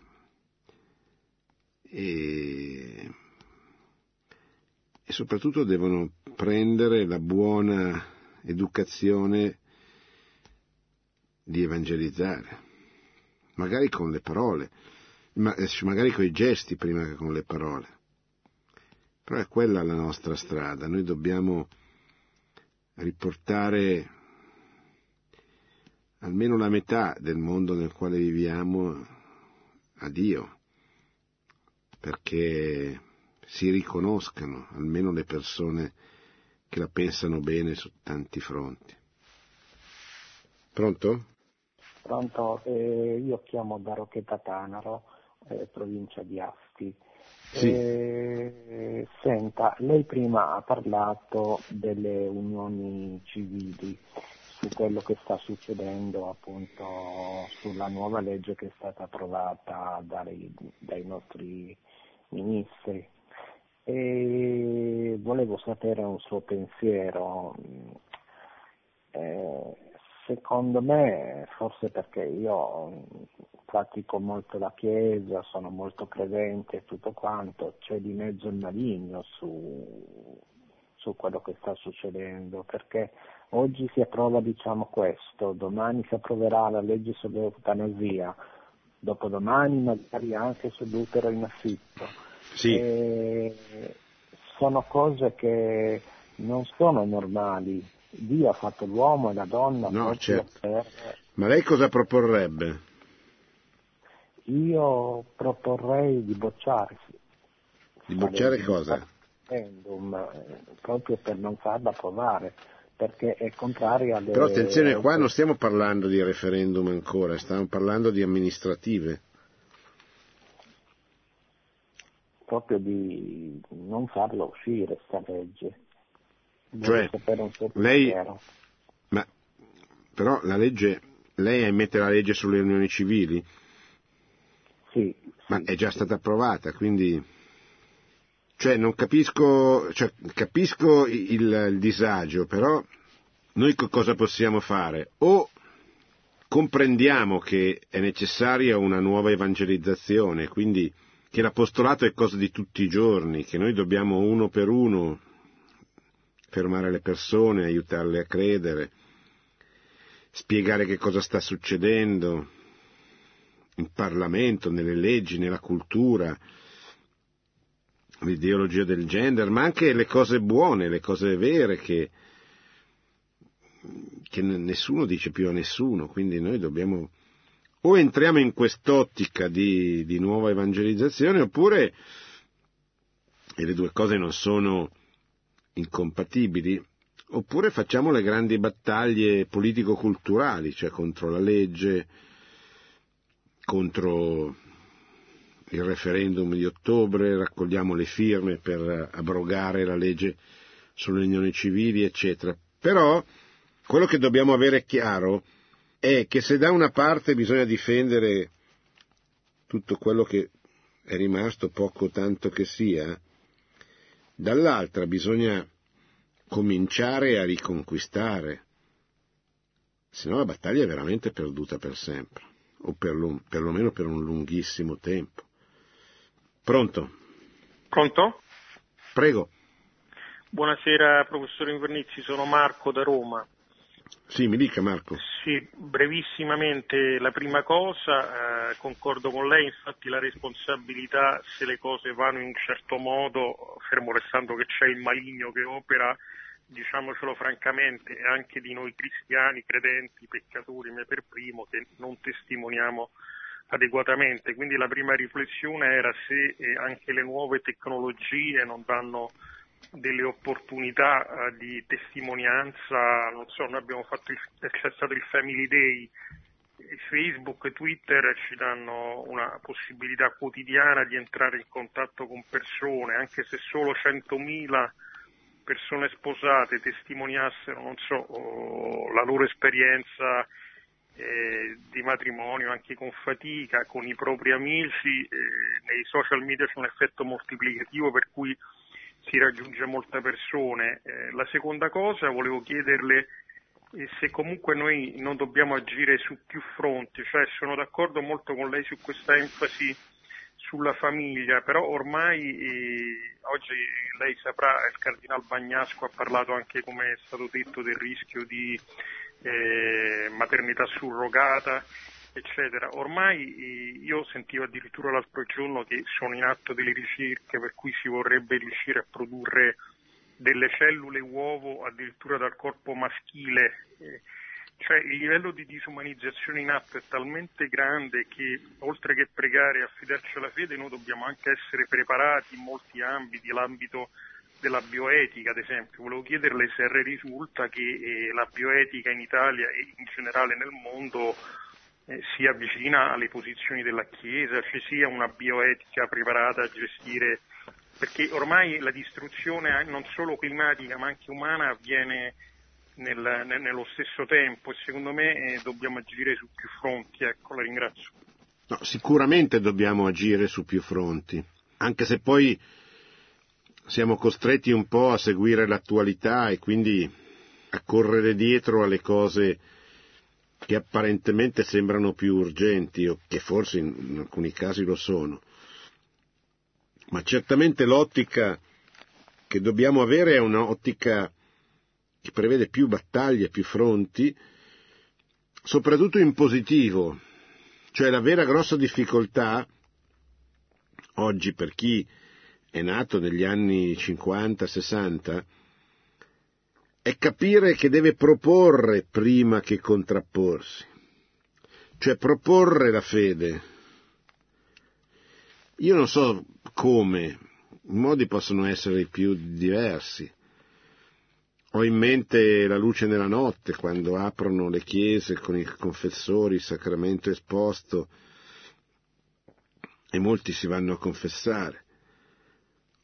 e, e soprattutto devono prendere la buona educazione di evangelizzare, magari con le parole, ma, magari con i gesti prima che con le parole. Però è quella la nostra strada, noi dobbiamo riportare almeno la metà del mondo nel quale viviamo a Dio, perché si riconoscano almeno le persone che la pensano bene su tanti fronti. Pronto? Pronto, eh, io chiamo da Rocchetta Tanaro, eh, provincia di Asti. Sì. Eh, senta, lei prima ha parlato delle unioni civili, su quello che sta succedendo appunto sulla nuova legge che è stata approvata dai, dai nostri ministri, e volevo sapere un suo pensiero. Eh, secondo me, forse perché io pratico molto la Chiesa, sono molto credente e tutto quanto, c'è di mezzo il maligno su, su quello che sta succedendo, perché oggi si approva, diciamo, questo, domani si approverà la legge sull'eutanasia, dopodomani magari anche sull'utero in affitto. Sì. E sono cose che non sono normali. Dio ha fatto l'uomo e la donna. No, certo. Per... Ma lei cosa proporrebbe? Io proporrei di bocciarsi. Di bocciare cosa? Proprio per non farla provare, perché è contraria alle... Però attenzione, qua non stiamo parlando di referendum ancora, stiamo parlando di amministrative. Proprio di non farla uscire sta legge. Cioè, lei, ma però la legge, lei emette la legge sulle unioni civili? Sì. Ma sì, è già sì. stata approvata, quindi, cioè non capisco, cioè, capisco il, il disagio, però noi cosa possiamo fare? O comprendiamo che è necessaria una nuova evangelizzazione, quindi che l'apostolato è cosa di tutti i giorni, che noi dobbiamo uno per uno fermare le persone, aiutarle a credere, spiegare che cosa sta succedendo in Parlamento, nelle leggi, nella cultura, l'ideologia del gender, ma anche le cose buone, le cose vere che, che nessuno dice più a nessuno. Quindi noi dobbiamo, o entriamo in quest'ottica di, di nuova evangelizzazione, oppure, e le due cose non sono incompatibili, oppure facciamo le grandi battaglie politico-culturali, cioè contro la legge, contro il referendum di ottobre, raccogliamo le firme per abrogare la legge sulle unioni civili, eccetera. Però quello che dobbiamo avere chiaro è che se da una parte bisogna difendere tutto quello che è rimasto, poco tanto che sia, dall'altra bisogna cominciare a riconquistare, se no la battaglia è veramente perduta per sempre, o per lo, perlomeno per un lunghissimo tempo. Pronto? Pronto? Prego. Buonasera professor Invernizzi, sono Marco da Roma. Sì, mi dica Marco. Sì, brevissimamente la prima cosa, eh, concordo con lei, infatti la responsabilità se le cose vanno in un certo modo, fermo restando che c'è il maligno che opera, diciamocelo francamente, è anche di noi cristiani, credenti, peccatori, me per primo, che non testimoniamo adeguatamente. Quindi la prima riflessione era se anche le nuove tecnologie non danno delle opportunità di testimonianza. Non so, noi abbiamo fatto il, c'è stato il Family Day, Facebook e Twitter ci danno una possibilità quotidiana di entrare in contatto con persone, anche se solo centomila persone sposate testimoniassero, non so, la loro esperienza Eh, di matrimonio, anche con fatica, con i propri amici, eh, nei social media c'è un effetto moltiplicativo per cui si raggiunge molte persone. Eh, la seconda cosa, volevo chiederle eh, se comunque noi non dobbiamo agire su più fronti, cioè sono d'accordo molto con lei su questa enfasi sulla famiglia, però ormai eh, oggi lei saprà, il Cardinale Bagnasco ha parlato anche, come è stato detto, del rischio di Eh, maternità surrogata, eccetera. Ormai eh, io sentivo addirittura l'altro giorno che sono in atto delle ricerche per cui si vorrebbe riuscire a produrre delle cellule uovo addirittura dal corpo maschile, eh, cioè il livello di disumanizzazione in atto è talmente grande che oltre che pregare e affidarci alla fede noi dobbiamo anche essere preparati in molti ambiti, l'ambito della bioetica ad esempio. Volevo chiederle se risulta che eh, la bioetica in Italia e in generale nel mondo eh, si avvicina alle posizioni della Chiesa, ci sia una bioetica preparata a gestire, perché ormai la distruzione non solo climatica ma anche umana avviene nel, ne, nello stesso tempo e secondo me eh, dobbiamo agire su più fronti, ecco, la ringrazio. No, sicuramente dobbiamo agire su più fronti, anche se poi siamo costretti un po' a seguire l'attualità e quindi a correre dietro alle cose che apparentemente sembrano più urgenti o che forse in alcuni casi lo sono. Ma certamente l'ottica che dobbiamo avere è un'ottica che prevede più battaglie, più fronti, soprattutto in positivo. Cioè la vera grossa difficoltà oggi per chi è nato negli anni cinquanta sessanta, è capire che deve proporre prima che contrapporsi, cioè proporre la fede. Io non so come, i modi possono essere più diversi. Ho in mente la luce nella notte, quando aprono le chiese con i confessori, il sacramento esposto, e molti si vanno a confessare.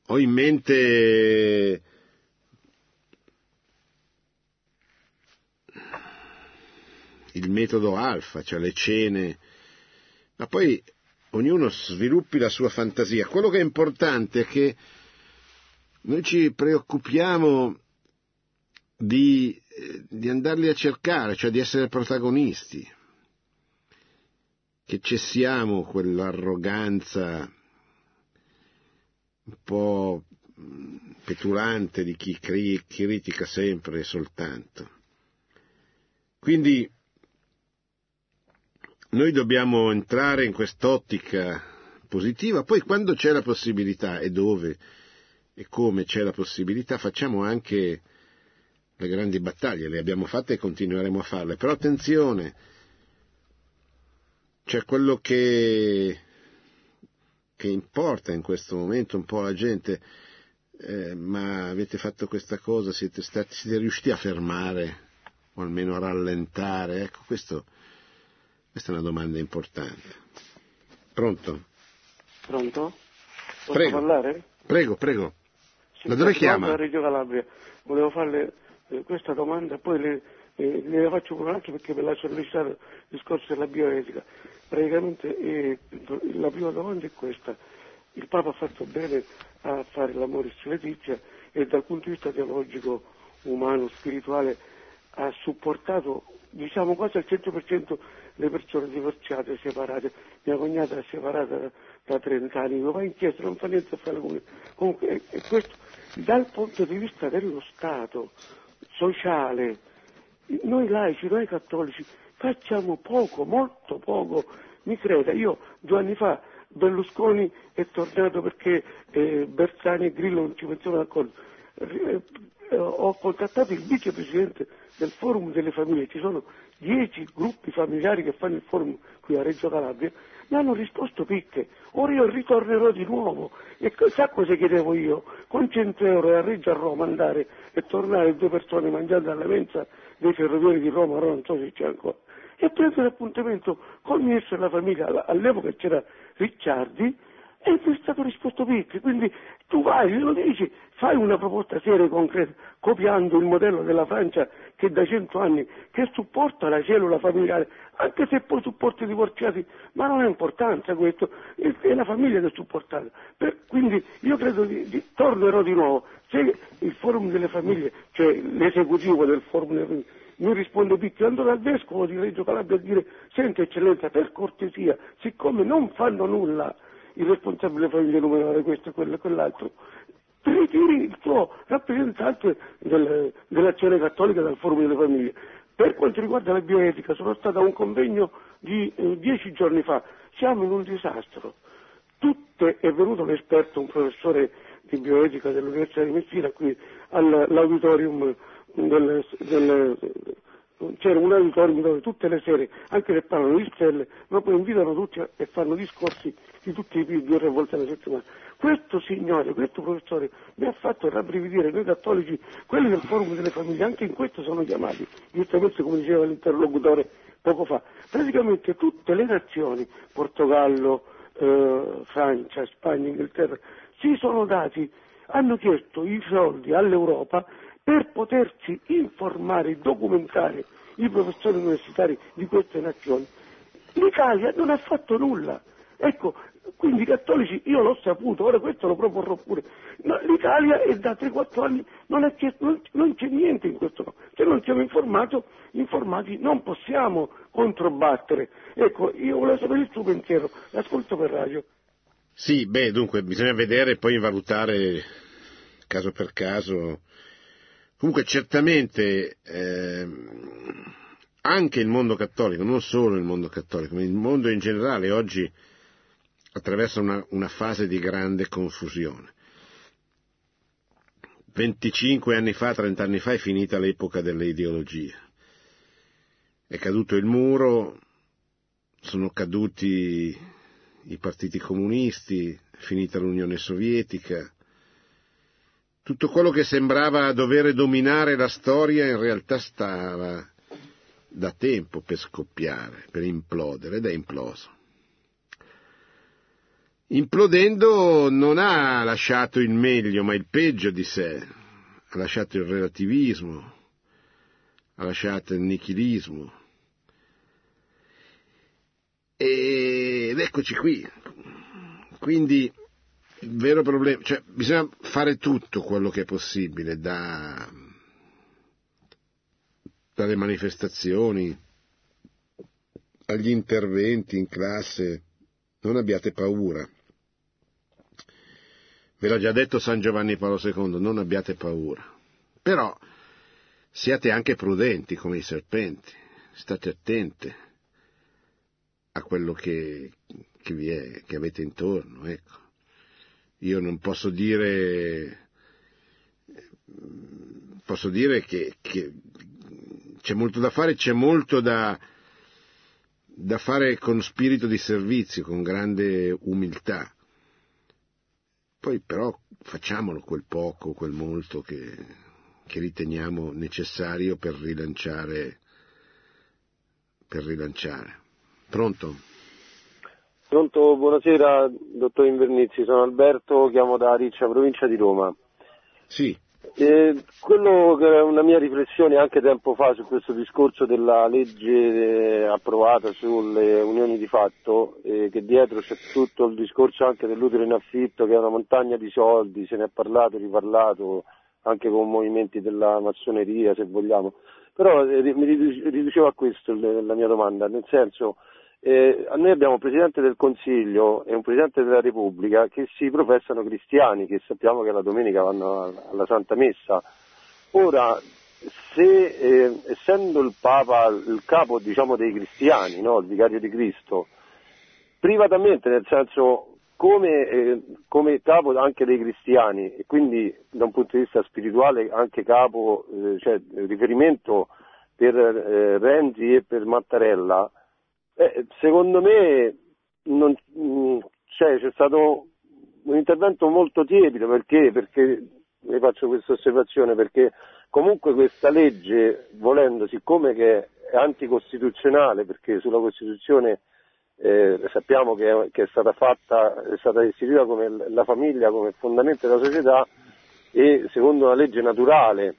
Ho in mente il metodo alfa, cioè le cene, ma poi ognuno sviluppi la sua fantasia. Quello che è importante è che noi ci preoccupiamo di, di andarli a cercare, cioè di essere protagonisti, che cessiamo quell'arroganza un po' petulante di chi critica sempre e soltanto. Quindi noi dobbiamo entrare in quest'ottica positiva, poi quando c'è la possibilità, e dove e come c'è la possibilità, facciamo anche le grandi battaglie, le abbiamo fatte e continueremo a farle, però attenzione, c'è quello che che importa in questo momento un po' la gente, eh, ma avete fatto questa cosa, siete stati siete riusciti a fermare o almeno a rallentare, ecco, questo questa è una domanda importante. Pronto? Pronto? Posso prego. parlare? Prego, prego. Sì, da dove chiama? Da Reggio Calabria. Volevo farle eh, questa domanda, poi le, eh, le faccio pure anche perché per la sollecitare il discorso della bioetica. Praticamente eh, la prima domanda è questa: il Papa ha fatto bene a fare l'Amoris Laetitiae e dal punto di vista teologico, umano, spirituale ha supportato diciamo quasi al cento per cento le persone divorziate, separate. Mia cognata è separata da, da trenta anni, non va in chiesa, non fa niente a fare nulla. Comunque è, è questo, dal punto di vista dello Stato sociale noi laici, noi cattolici facciamo poco, molto poco, mi creda. Io due anni fa Berlusconi è tornato perché eh, Bersani e Grillo non ci pensavano d'accordo. Eh, eh, ho contattato il vicepresidente del forum delle famiglie, ci sono dieci gruppi familiari che fanno il forum qui a Reggio Calabria, mi hanno risposto picche. Ora io ritornerò di nuovo e sa cosa chiedevo io? Con cento euro a Reggio, a Roma, andare e tornare due persone mangiando alla mensa dei ferrovieri di Roma, ora non so se c'è ancora, e prendere appuntamento con il ministro della famiglia, all'epoca c'era Ricciardi, e mi è stato risposto picche. Quindi tu vai, lo dici, fai una proposta seria e concreta, copiando il modello della Francia che da cento anni che supporta la cellula familiare, anche se poi supporta i divorziati, ma non ha importanza questo, è la famiglia che è supportata. Per, quindi io credo di, di tornerò di nuovo, se il forum delle famiglie, cioè l'esecutivo del forum delle famiglie, mi risponde picchiando dal vescovo di Reggio Calabria a dire: senta eccellenza, per cortesia, siccome non fanno nulla il responsabile famiglia numerale, questo, quello e quell'altro, ritiri il tuo rappresentante del, dell'azione cattolica dal forum delle famiglie. Per quanto riguarda la bioetica, sono stato a un convegno di eh, dieci giorni fa, siamo in un disastro. Tutte, è venuto un esperto, un professore di bioetica dell'Università di Messina qui all'auditorium del, del c'era un auditorium dove tutte le sere, anche se parlano di stelle, ma poi invitano tutti a, e fanno discorsi di tutti i più due o tre volte alla settimana. Questo signore, questo professore, mi ha fatto rabbrividire. Noi cattolici, quelli del forum delle famiglie, anche in questo sono chiamati, giustamente come diceva l'interlocutore poco fa. Praticamente tutte le nazioni, Portogallo, eh, Francia, Spagna, Inghilterra, si sono dati, hanno chiesto i soldi all'Europa per potersi informare, documentare i professori universitari di queste nazioni. L'Italia non ha fatto nulla. Ecco, quindi i cattolici, io l'ho saputo, ora questo lo proporrò pure, no, l'Italia è da tre quattro anni, non, è, non, non c'è niente in questo, se non siamo informato, informati non possiamo controbattere. Ecco, io volevo sapere il suo pensiero, l'ascolto per radio. Sì, beh, dunque, bisogna vedere e poi valutare caso per caso. Comunque certamente eh, anche il mondo cattolico, non solo il mondo cattolico, ma il mondo in generale oggi attraversa una, una fase di grande confusione. venticinque anni fa, trenta anni fa è finita l'epoca delle ideologie. È caduto il muro, sono caduti i partiti comunisti, è finita l'Unione Sovietica. Tutto quello che sembrava dover dominare la storia in realtà stava da tempo per scoppiare, per implodere, ed è imploso. Implodendo non ha lasciato il meglio, ma il peggio di sé. Ha lasciato il relativismo, ha lasciato il nichilismo. Ed eccoci qui. Quindi... il vero problema, cioè bisogna fare tutto quello che è possibile, da, dalle manifestazioni agli interventi in classe. Non abbiate paura, ve l'ha già detto San Giovanni Paolo secondo, non abbiate paura, però siate anche prudenti come i serpenti, state attenti a quello che, che vi è, che avete intorno, ecco. Io non posso dire, posso dire che, che c'è molto da fare, c'è molto da, da fare con spirito di servizio, con grande umiltà. Poi però facciamolo quel poco, quel molto che, che riteniamo necessario per rilanciare, per rilanciare. Pronto? Pronto, buonasera dottor Invernizzi, sono Alberto, chiamo da Riccia, provincia di Roma. Sì. Eh, quello che è una mia riflessione anche tempo fa su questo discorso della legge approvata sulle unioni di fatto, eh, che dietro c'è tutto il discorso anche dell'utero in affitto, che è una montagna di soldi, se ne è parlato, riparlato, anche con movimenti della massoneria se vogliamo, però eh, mi riduceva a questo la mia domanda, nel senso... Eh, noi abbiamo un Presidente del Consiglio e un Presidente della Repubblica che si professano cristiani, che sappiamo che la domenica vanno alla Santa Messa. Ora, se eh, essendo il Papa il capo, diciamo, dei cristiani, no? Il vicario di Cristo, privatamente, nel senso, come, eh, come capo anche dei cristiani, e quindi da un punto di vista spirituale anche capo, eh, cioè riferimento per eh, Renzi e per Mattarella, eh, secondo me non, mh, cioè, c'è stato un intervento molto tiepido, perché, perché le faccio questa osservazione, perché comunque questa legge, volendo, siccome che è anticostituzionale, perché sulla Costituzione Eh, sappiamo che è, che è stata fatta, è stata istituita come la famiglia come fondamento della società e secondo una legge naturale,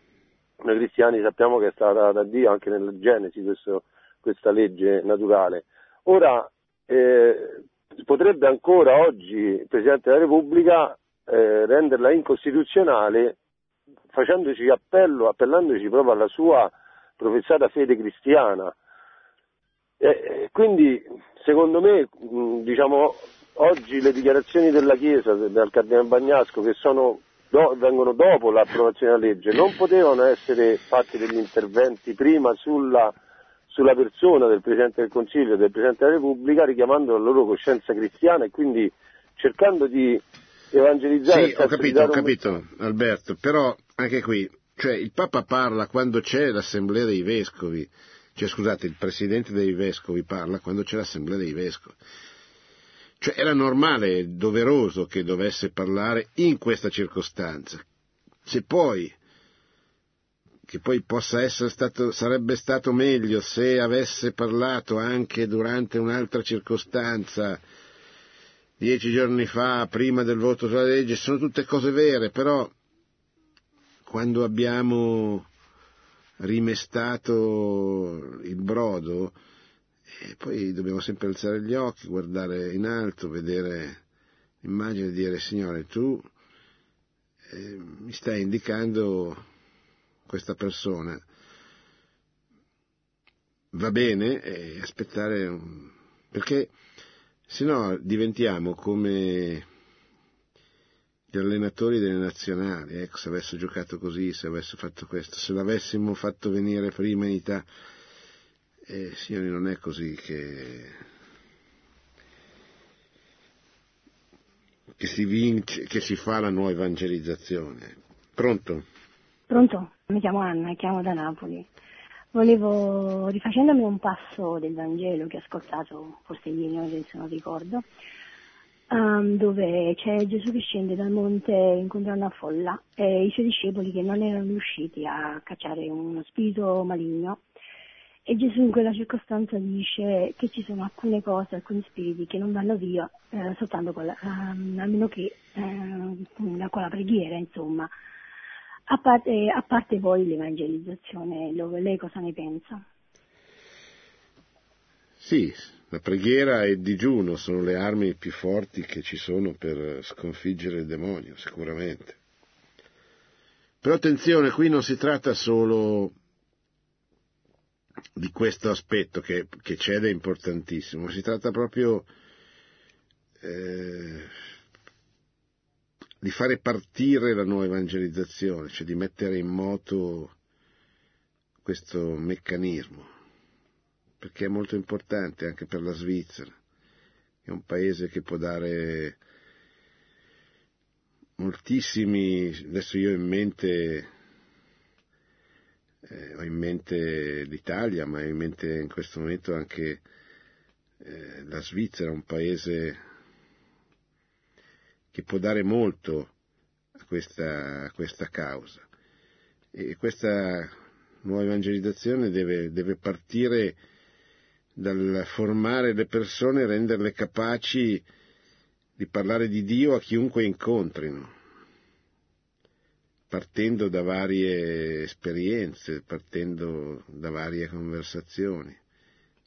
noi cristiani sappiamo che è stata da Dio anche nella Genesi questo, questa legge naturale. Ora eh, potrebbe ancora oggi il Presidente della Repubblica eh, renderla incostituzionale facendoci appello, appellandoci proprio alla sua professata fede cristiana. Eh, quindi secondo me, diciamo, oggi le dichiarazioni della Chiesa, del Cardinale Bagnasco, che sono, do, vengono dopo l'approvazione della legge, non potevano essere fatti degli interventi prima sulla, sulla persona del Presidente del Consiglio e del Presidente della Repubblica, richiamando la loro coscienza cristiana e quindi cercando di evangelizzare. Sì, ho capito, ho capito un... Alberto, però anche qui, cioè, il Papa parla quando c'è l'assemblea dei Vescovi. Cioè, scusate, il Presidente dei Vescovi parla quando c'è l'Assemblea dei Vescovi. Cioè, era normale, doveroso che dovesse parlare in questa circostanza. Se poi, che poi possa essere stato, sarebbe stato meglio se avesse parlato anche durante un'altra circostanza, dieci giorni fa, prima del voto sulla legge, sono tutte cose vere, però quando abbiamo rimestato il brodo e poi dobbiamo sempre alzare gli occhi, guardare in alto, vedere l'immagine e dire: Signore, tu eh, mi stai indicando questa persona, va bene, e aspettare un... perché se no diventiamo come gli allenatori delle nazionali. Ecco, se avesse giocato così, se avesse fatto questo, se l'avessimo fatto venire prima in Italia. Eh, signori, non è così che, che si vince, che si fa la nuova evangelizzazione. Pronto? Pronto, mi chiamo Anna, chiamo da Napoli. Volevo, rifacendomi un passo del Vangelo che ho ascoltato forse ieri, se non ricordo, Um, dove c'è Gesù che scende dal monte, incontra una folla e i suoi discepoli che non erano riusciti a cacciare uno spirito maligno, e Gesù in quella circostanza dice che ci sono alcune cose, alcuni spiriti che non vanno via eh, soltanto con la, um, a meno che eh, con la preghiera, insomma. A parte, a parte poi l'evangelizzazione, lei cosa ne pensa? Sì, la preghiera e il digiuno sono le armi più forti che ci sono per sconfiggere il demonio, sicuramente. Però attenzione, qui non si tratta solo di questo aspetto che, che c'è ed è importantissimo, si tratta proprio eh, di fare partire la nuova evangelizzazione, cioè di mettere in moto questo meccanismo, perché è molto importante anche per la Svizzera, è un paese che può dare moltissimi, adesso io ho in mente, eh, ho in mente l'Italia, ma ho in mente in questo momento anche eh, la Svizzera, un paese che può dare molto a questa, a questa causa, e questa nuova evangelizzazione deve, deve partire dal formare le persone, renderle capaci di parlare di Dio a chiunque incontrino, partendo da varie esperienze, partendo da varie conversazioni.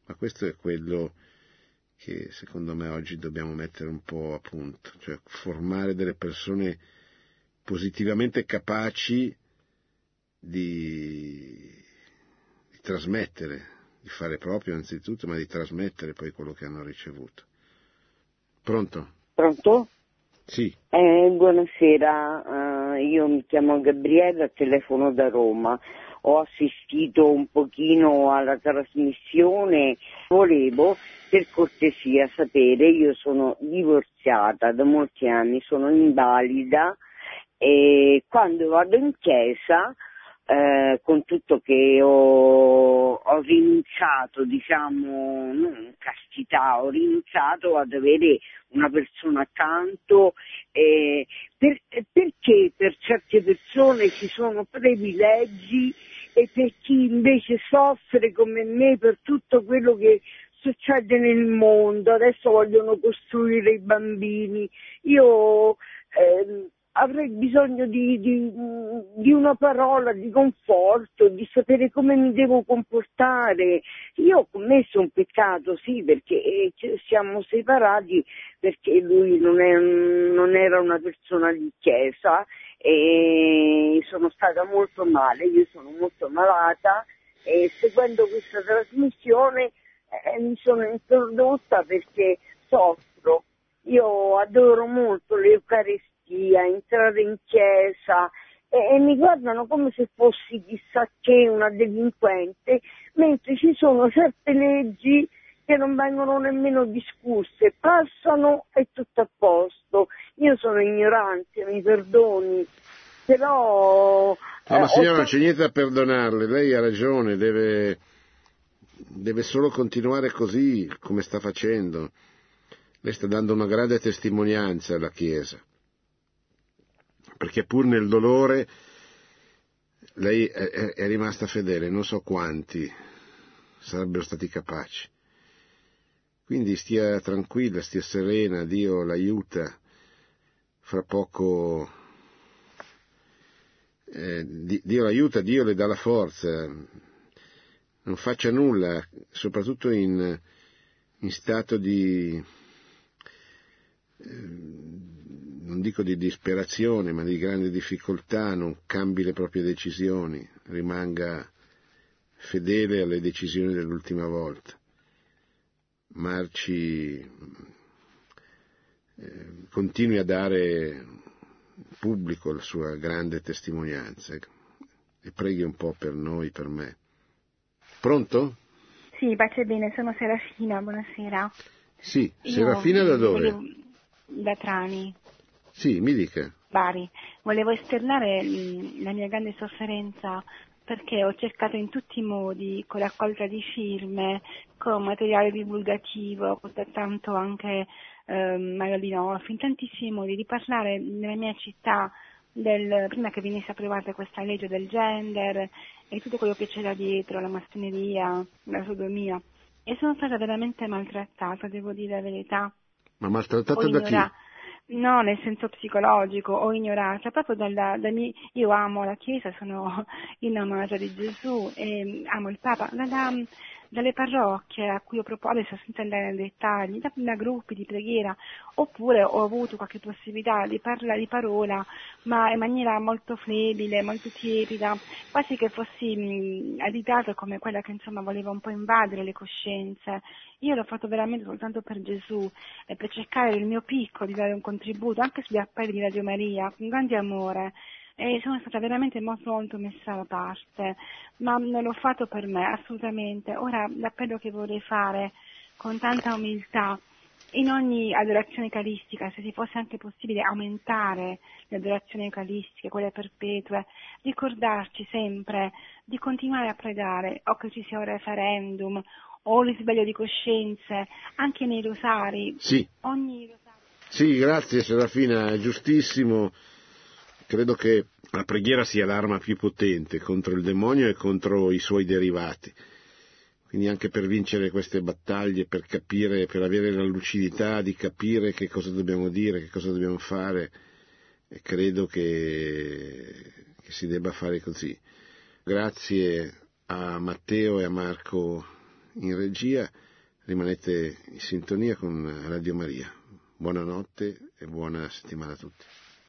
Ma questo è quello che secondo me oggi dobbiamo mettere un po' a punto, cioè formare delle persone positivamente capaci di, di trasmettere, di fare proprio anzitutto, ma di trasmettere poi quello che hanno ricevuto. Pronto? Pronto? Sì. Eh, buonasera, uh, io mi chiamo Gabriella, telefono da Roma. ho assistito un pochino alla trasmissione. Volevo per cortesia sapere, io sono divorziata da molti anni, sono invalida e quando vado in chiesa, eh, con tutto che ho, ho rinunciato, diciamo, non castità, ho rinunciato ad avere una persona accanto, eh, per, perché per certe persone ci sono privilegi e per chi invece soffre come me per tutto quello che succede nel mondo, adesso vogliono costruire i bambini, io eh, avrei bisogno di, di, di una parola di conforto, di sapere come mi devo comportare. Io ho commesso un peccato, sì, perché siamo separati, perché lui non, è, non era una persona di chiesa e sono stata molto male, io sono molto malata e seguendo questa trasmissione eh, mi sono introdotta perché soffro. Io adoro molto l'Eucaristia, a entrare in chiesa e, e mi guardano come se fossi chissà che una delinquente, mentre ci sono certe leggi che non vengono nemmeno discusse, passano e tutto a posto. Io sono ignorante, mi perdoni, però... No, ma signora, non c'è niente da perdonarle, lei ha ragione, deve, deve solo continuare così come sta facendo. Lei sta dando una grande testimonianza alla Chiesa, perché pur nel dolore lei è, è rimasta fedele, non so quanti sarebbero stati capaci. Quindi stia tranquilla, stia serena, Dio l'aiuta. Fra poco eh, Dio l'aiuta, Dio le dà la forza. Non faccia nulla, soprattutto in, in stato di... Eh, non dico di disperazione, ma di grande difficoltà, non cambi le proprie decisioni, rimanga fedele alle decisioni dell'ultima volta, marci, eh, continui a dare pubblico la sua grande testimonianza e preghi un po' per noi, per me. Pronto? Sì, pace bene, sono Serafina, buonasera. Sì, Serafina. Io... da dove? Da Trani. Sì, mi dica. Bari. Volevo esternare la mia grande sofferenza perché ho cercato in tutti i modi, con la raccolta di firme, con materiale divulgativo, tanto anche eh, Magalino, in tantissimi modi, di parlare nella mia città del, prima che venisse approvata questa legge del gender e tutto quello che c'era dietro, la massoneria, la sodomia. E sono stata veramente maltrattata, devo dire la verità. Ma maltrattata da chi? No, nel senso psicologico, o ignorata, proprio dalla, da mia, io amo la Chiesa, sono innamorata di Gesù e amo il Papa, dalla, dalle parrocchie a cui ho proposto, adesso senza andare nei dettagli, da, da gruppi di preghiera, oppure ho avuto qualche possibilità di parlare di parola, ma in maniera molto flebile, molto tiepida, quasi che fossi mh, additata come quella che insomma voleva un po' invadere le coscienze. Io l'ho fatto veramente soltanto per Gesù e per cercare il mio piccolo di dare un contributo anche sugli appelli di Radio Maria con grande amore, e sono stata veramente molto molto messa da parte, ma non l'ho fatto per me assolutamente. Ora l'appello che vorrei fare con tanta umiltà, in ogni adorazione eucaristica, se si fosse anche possibile aumentare le adorazioni eucaristiche, quelle perpetue, ricordarci sempre di continuare a pregare, o che ci sia un referendum o il risveglio di coscienze, anche nei rosari. Sì. Ogni rosario. Sì, grazie Serafina, è giustissimo. Credo che la preghiera sia l'arma più potente contro il demonio e contro i suoi derivati. Quindi anche per vincere queste battaglie, per capire, per avere la lucidità di capire che cosa dobbiamo dire, che cosa dobbiamo fare, e credo che, che si debba fare così. Grazie a Matteo e a Marco in regia, rimanete in sintonia con Radio Maria. Buonanotte e buona settimana a tutti.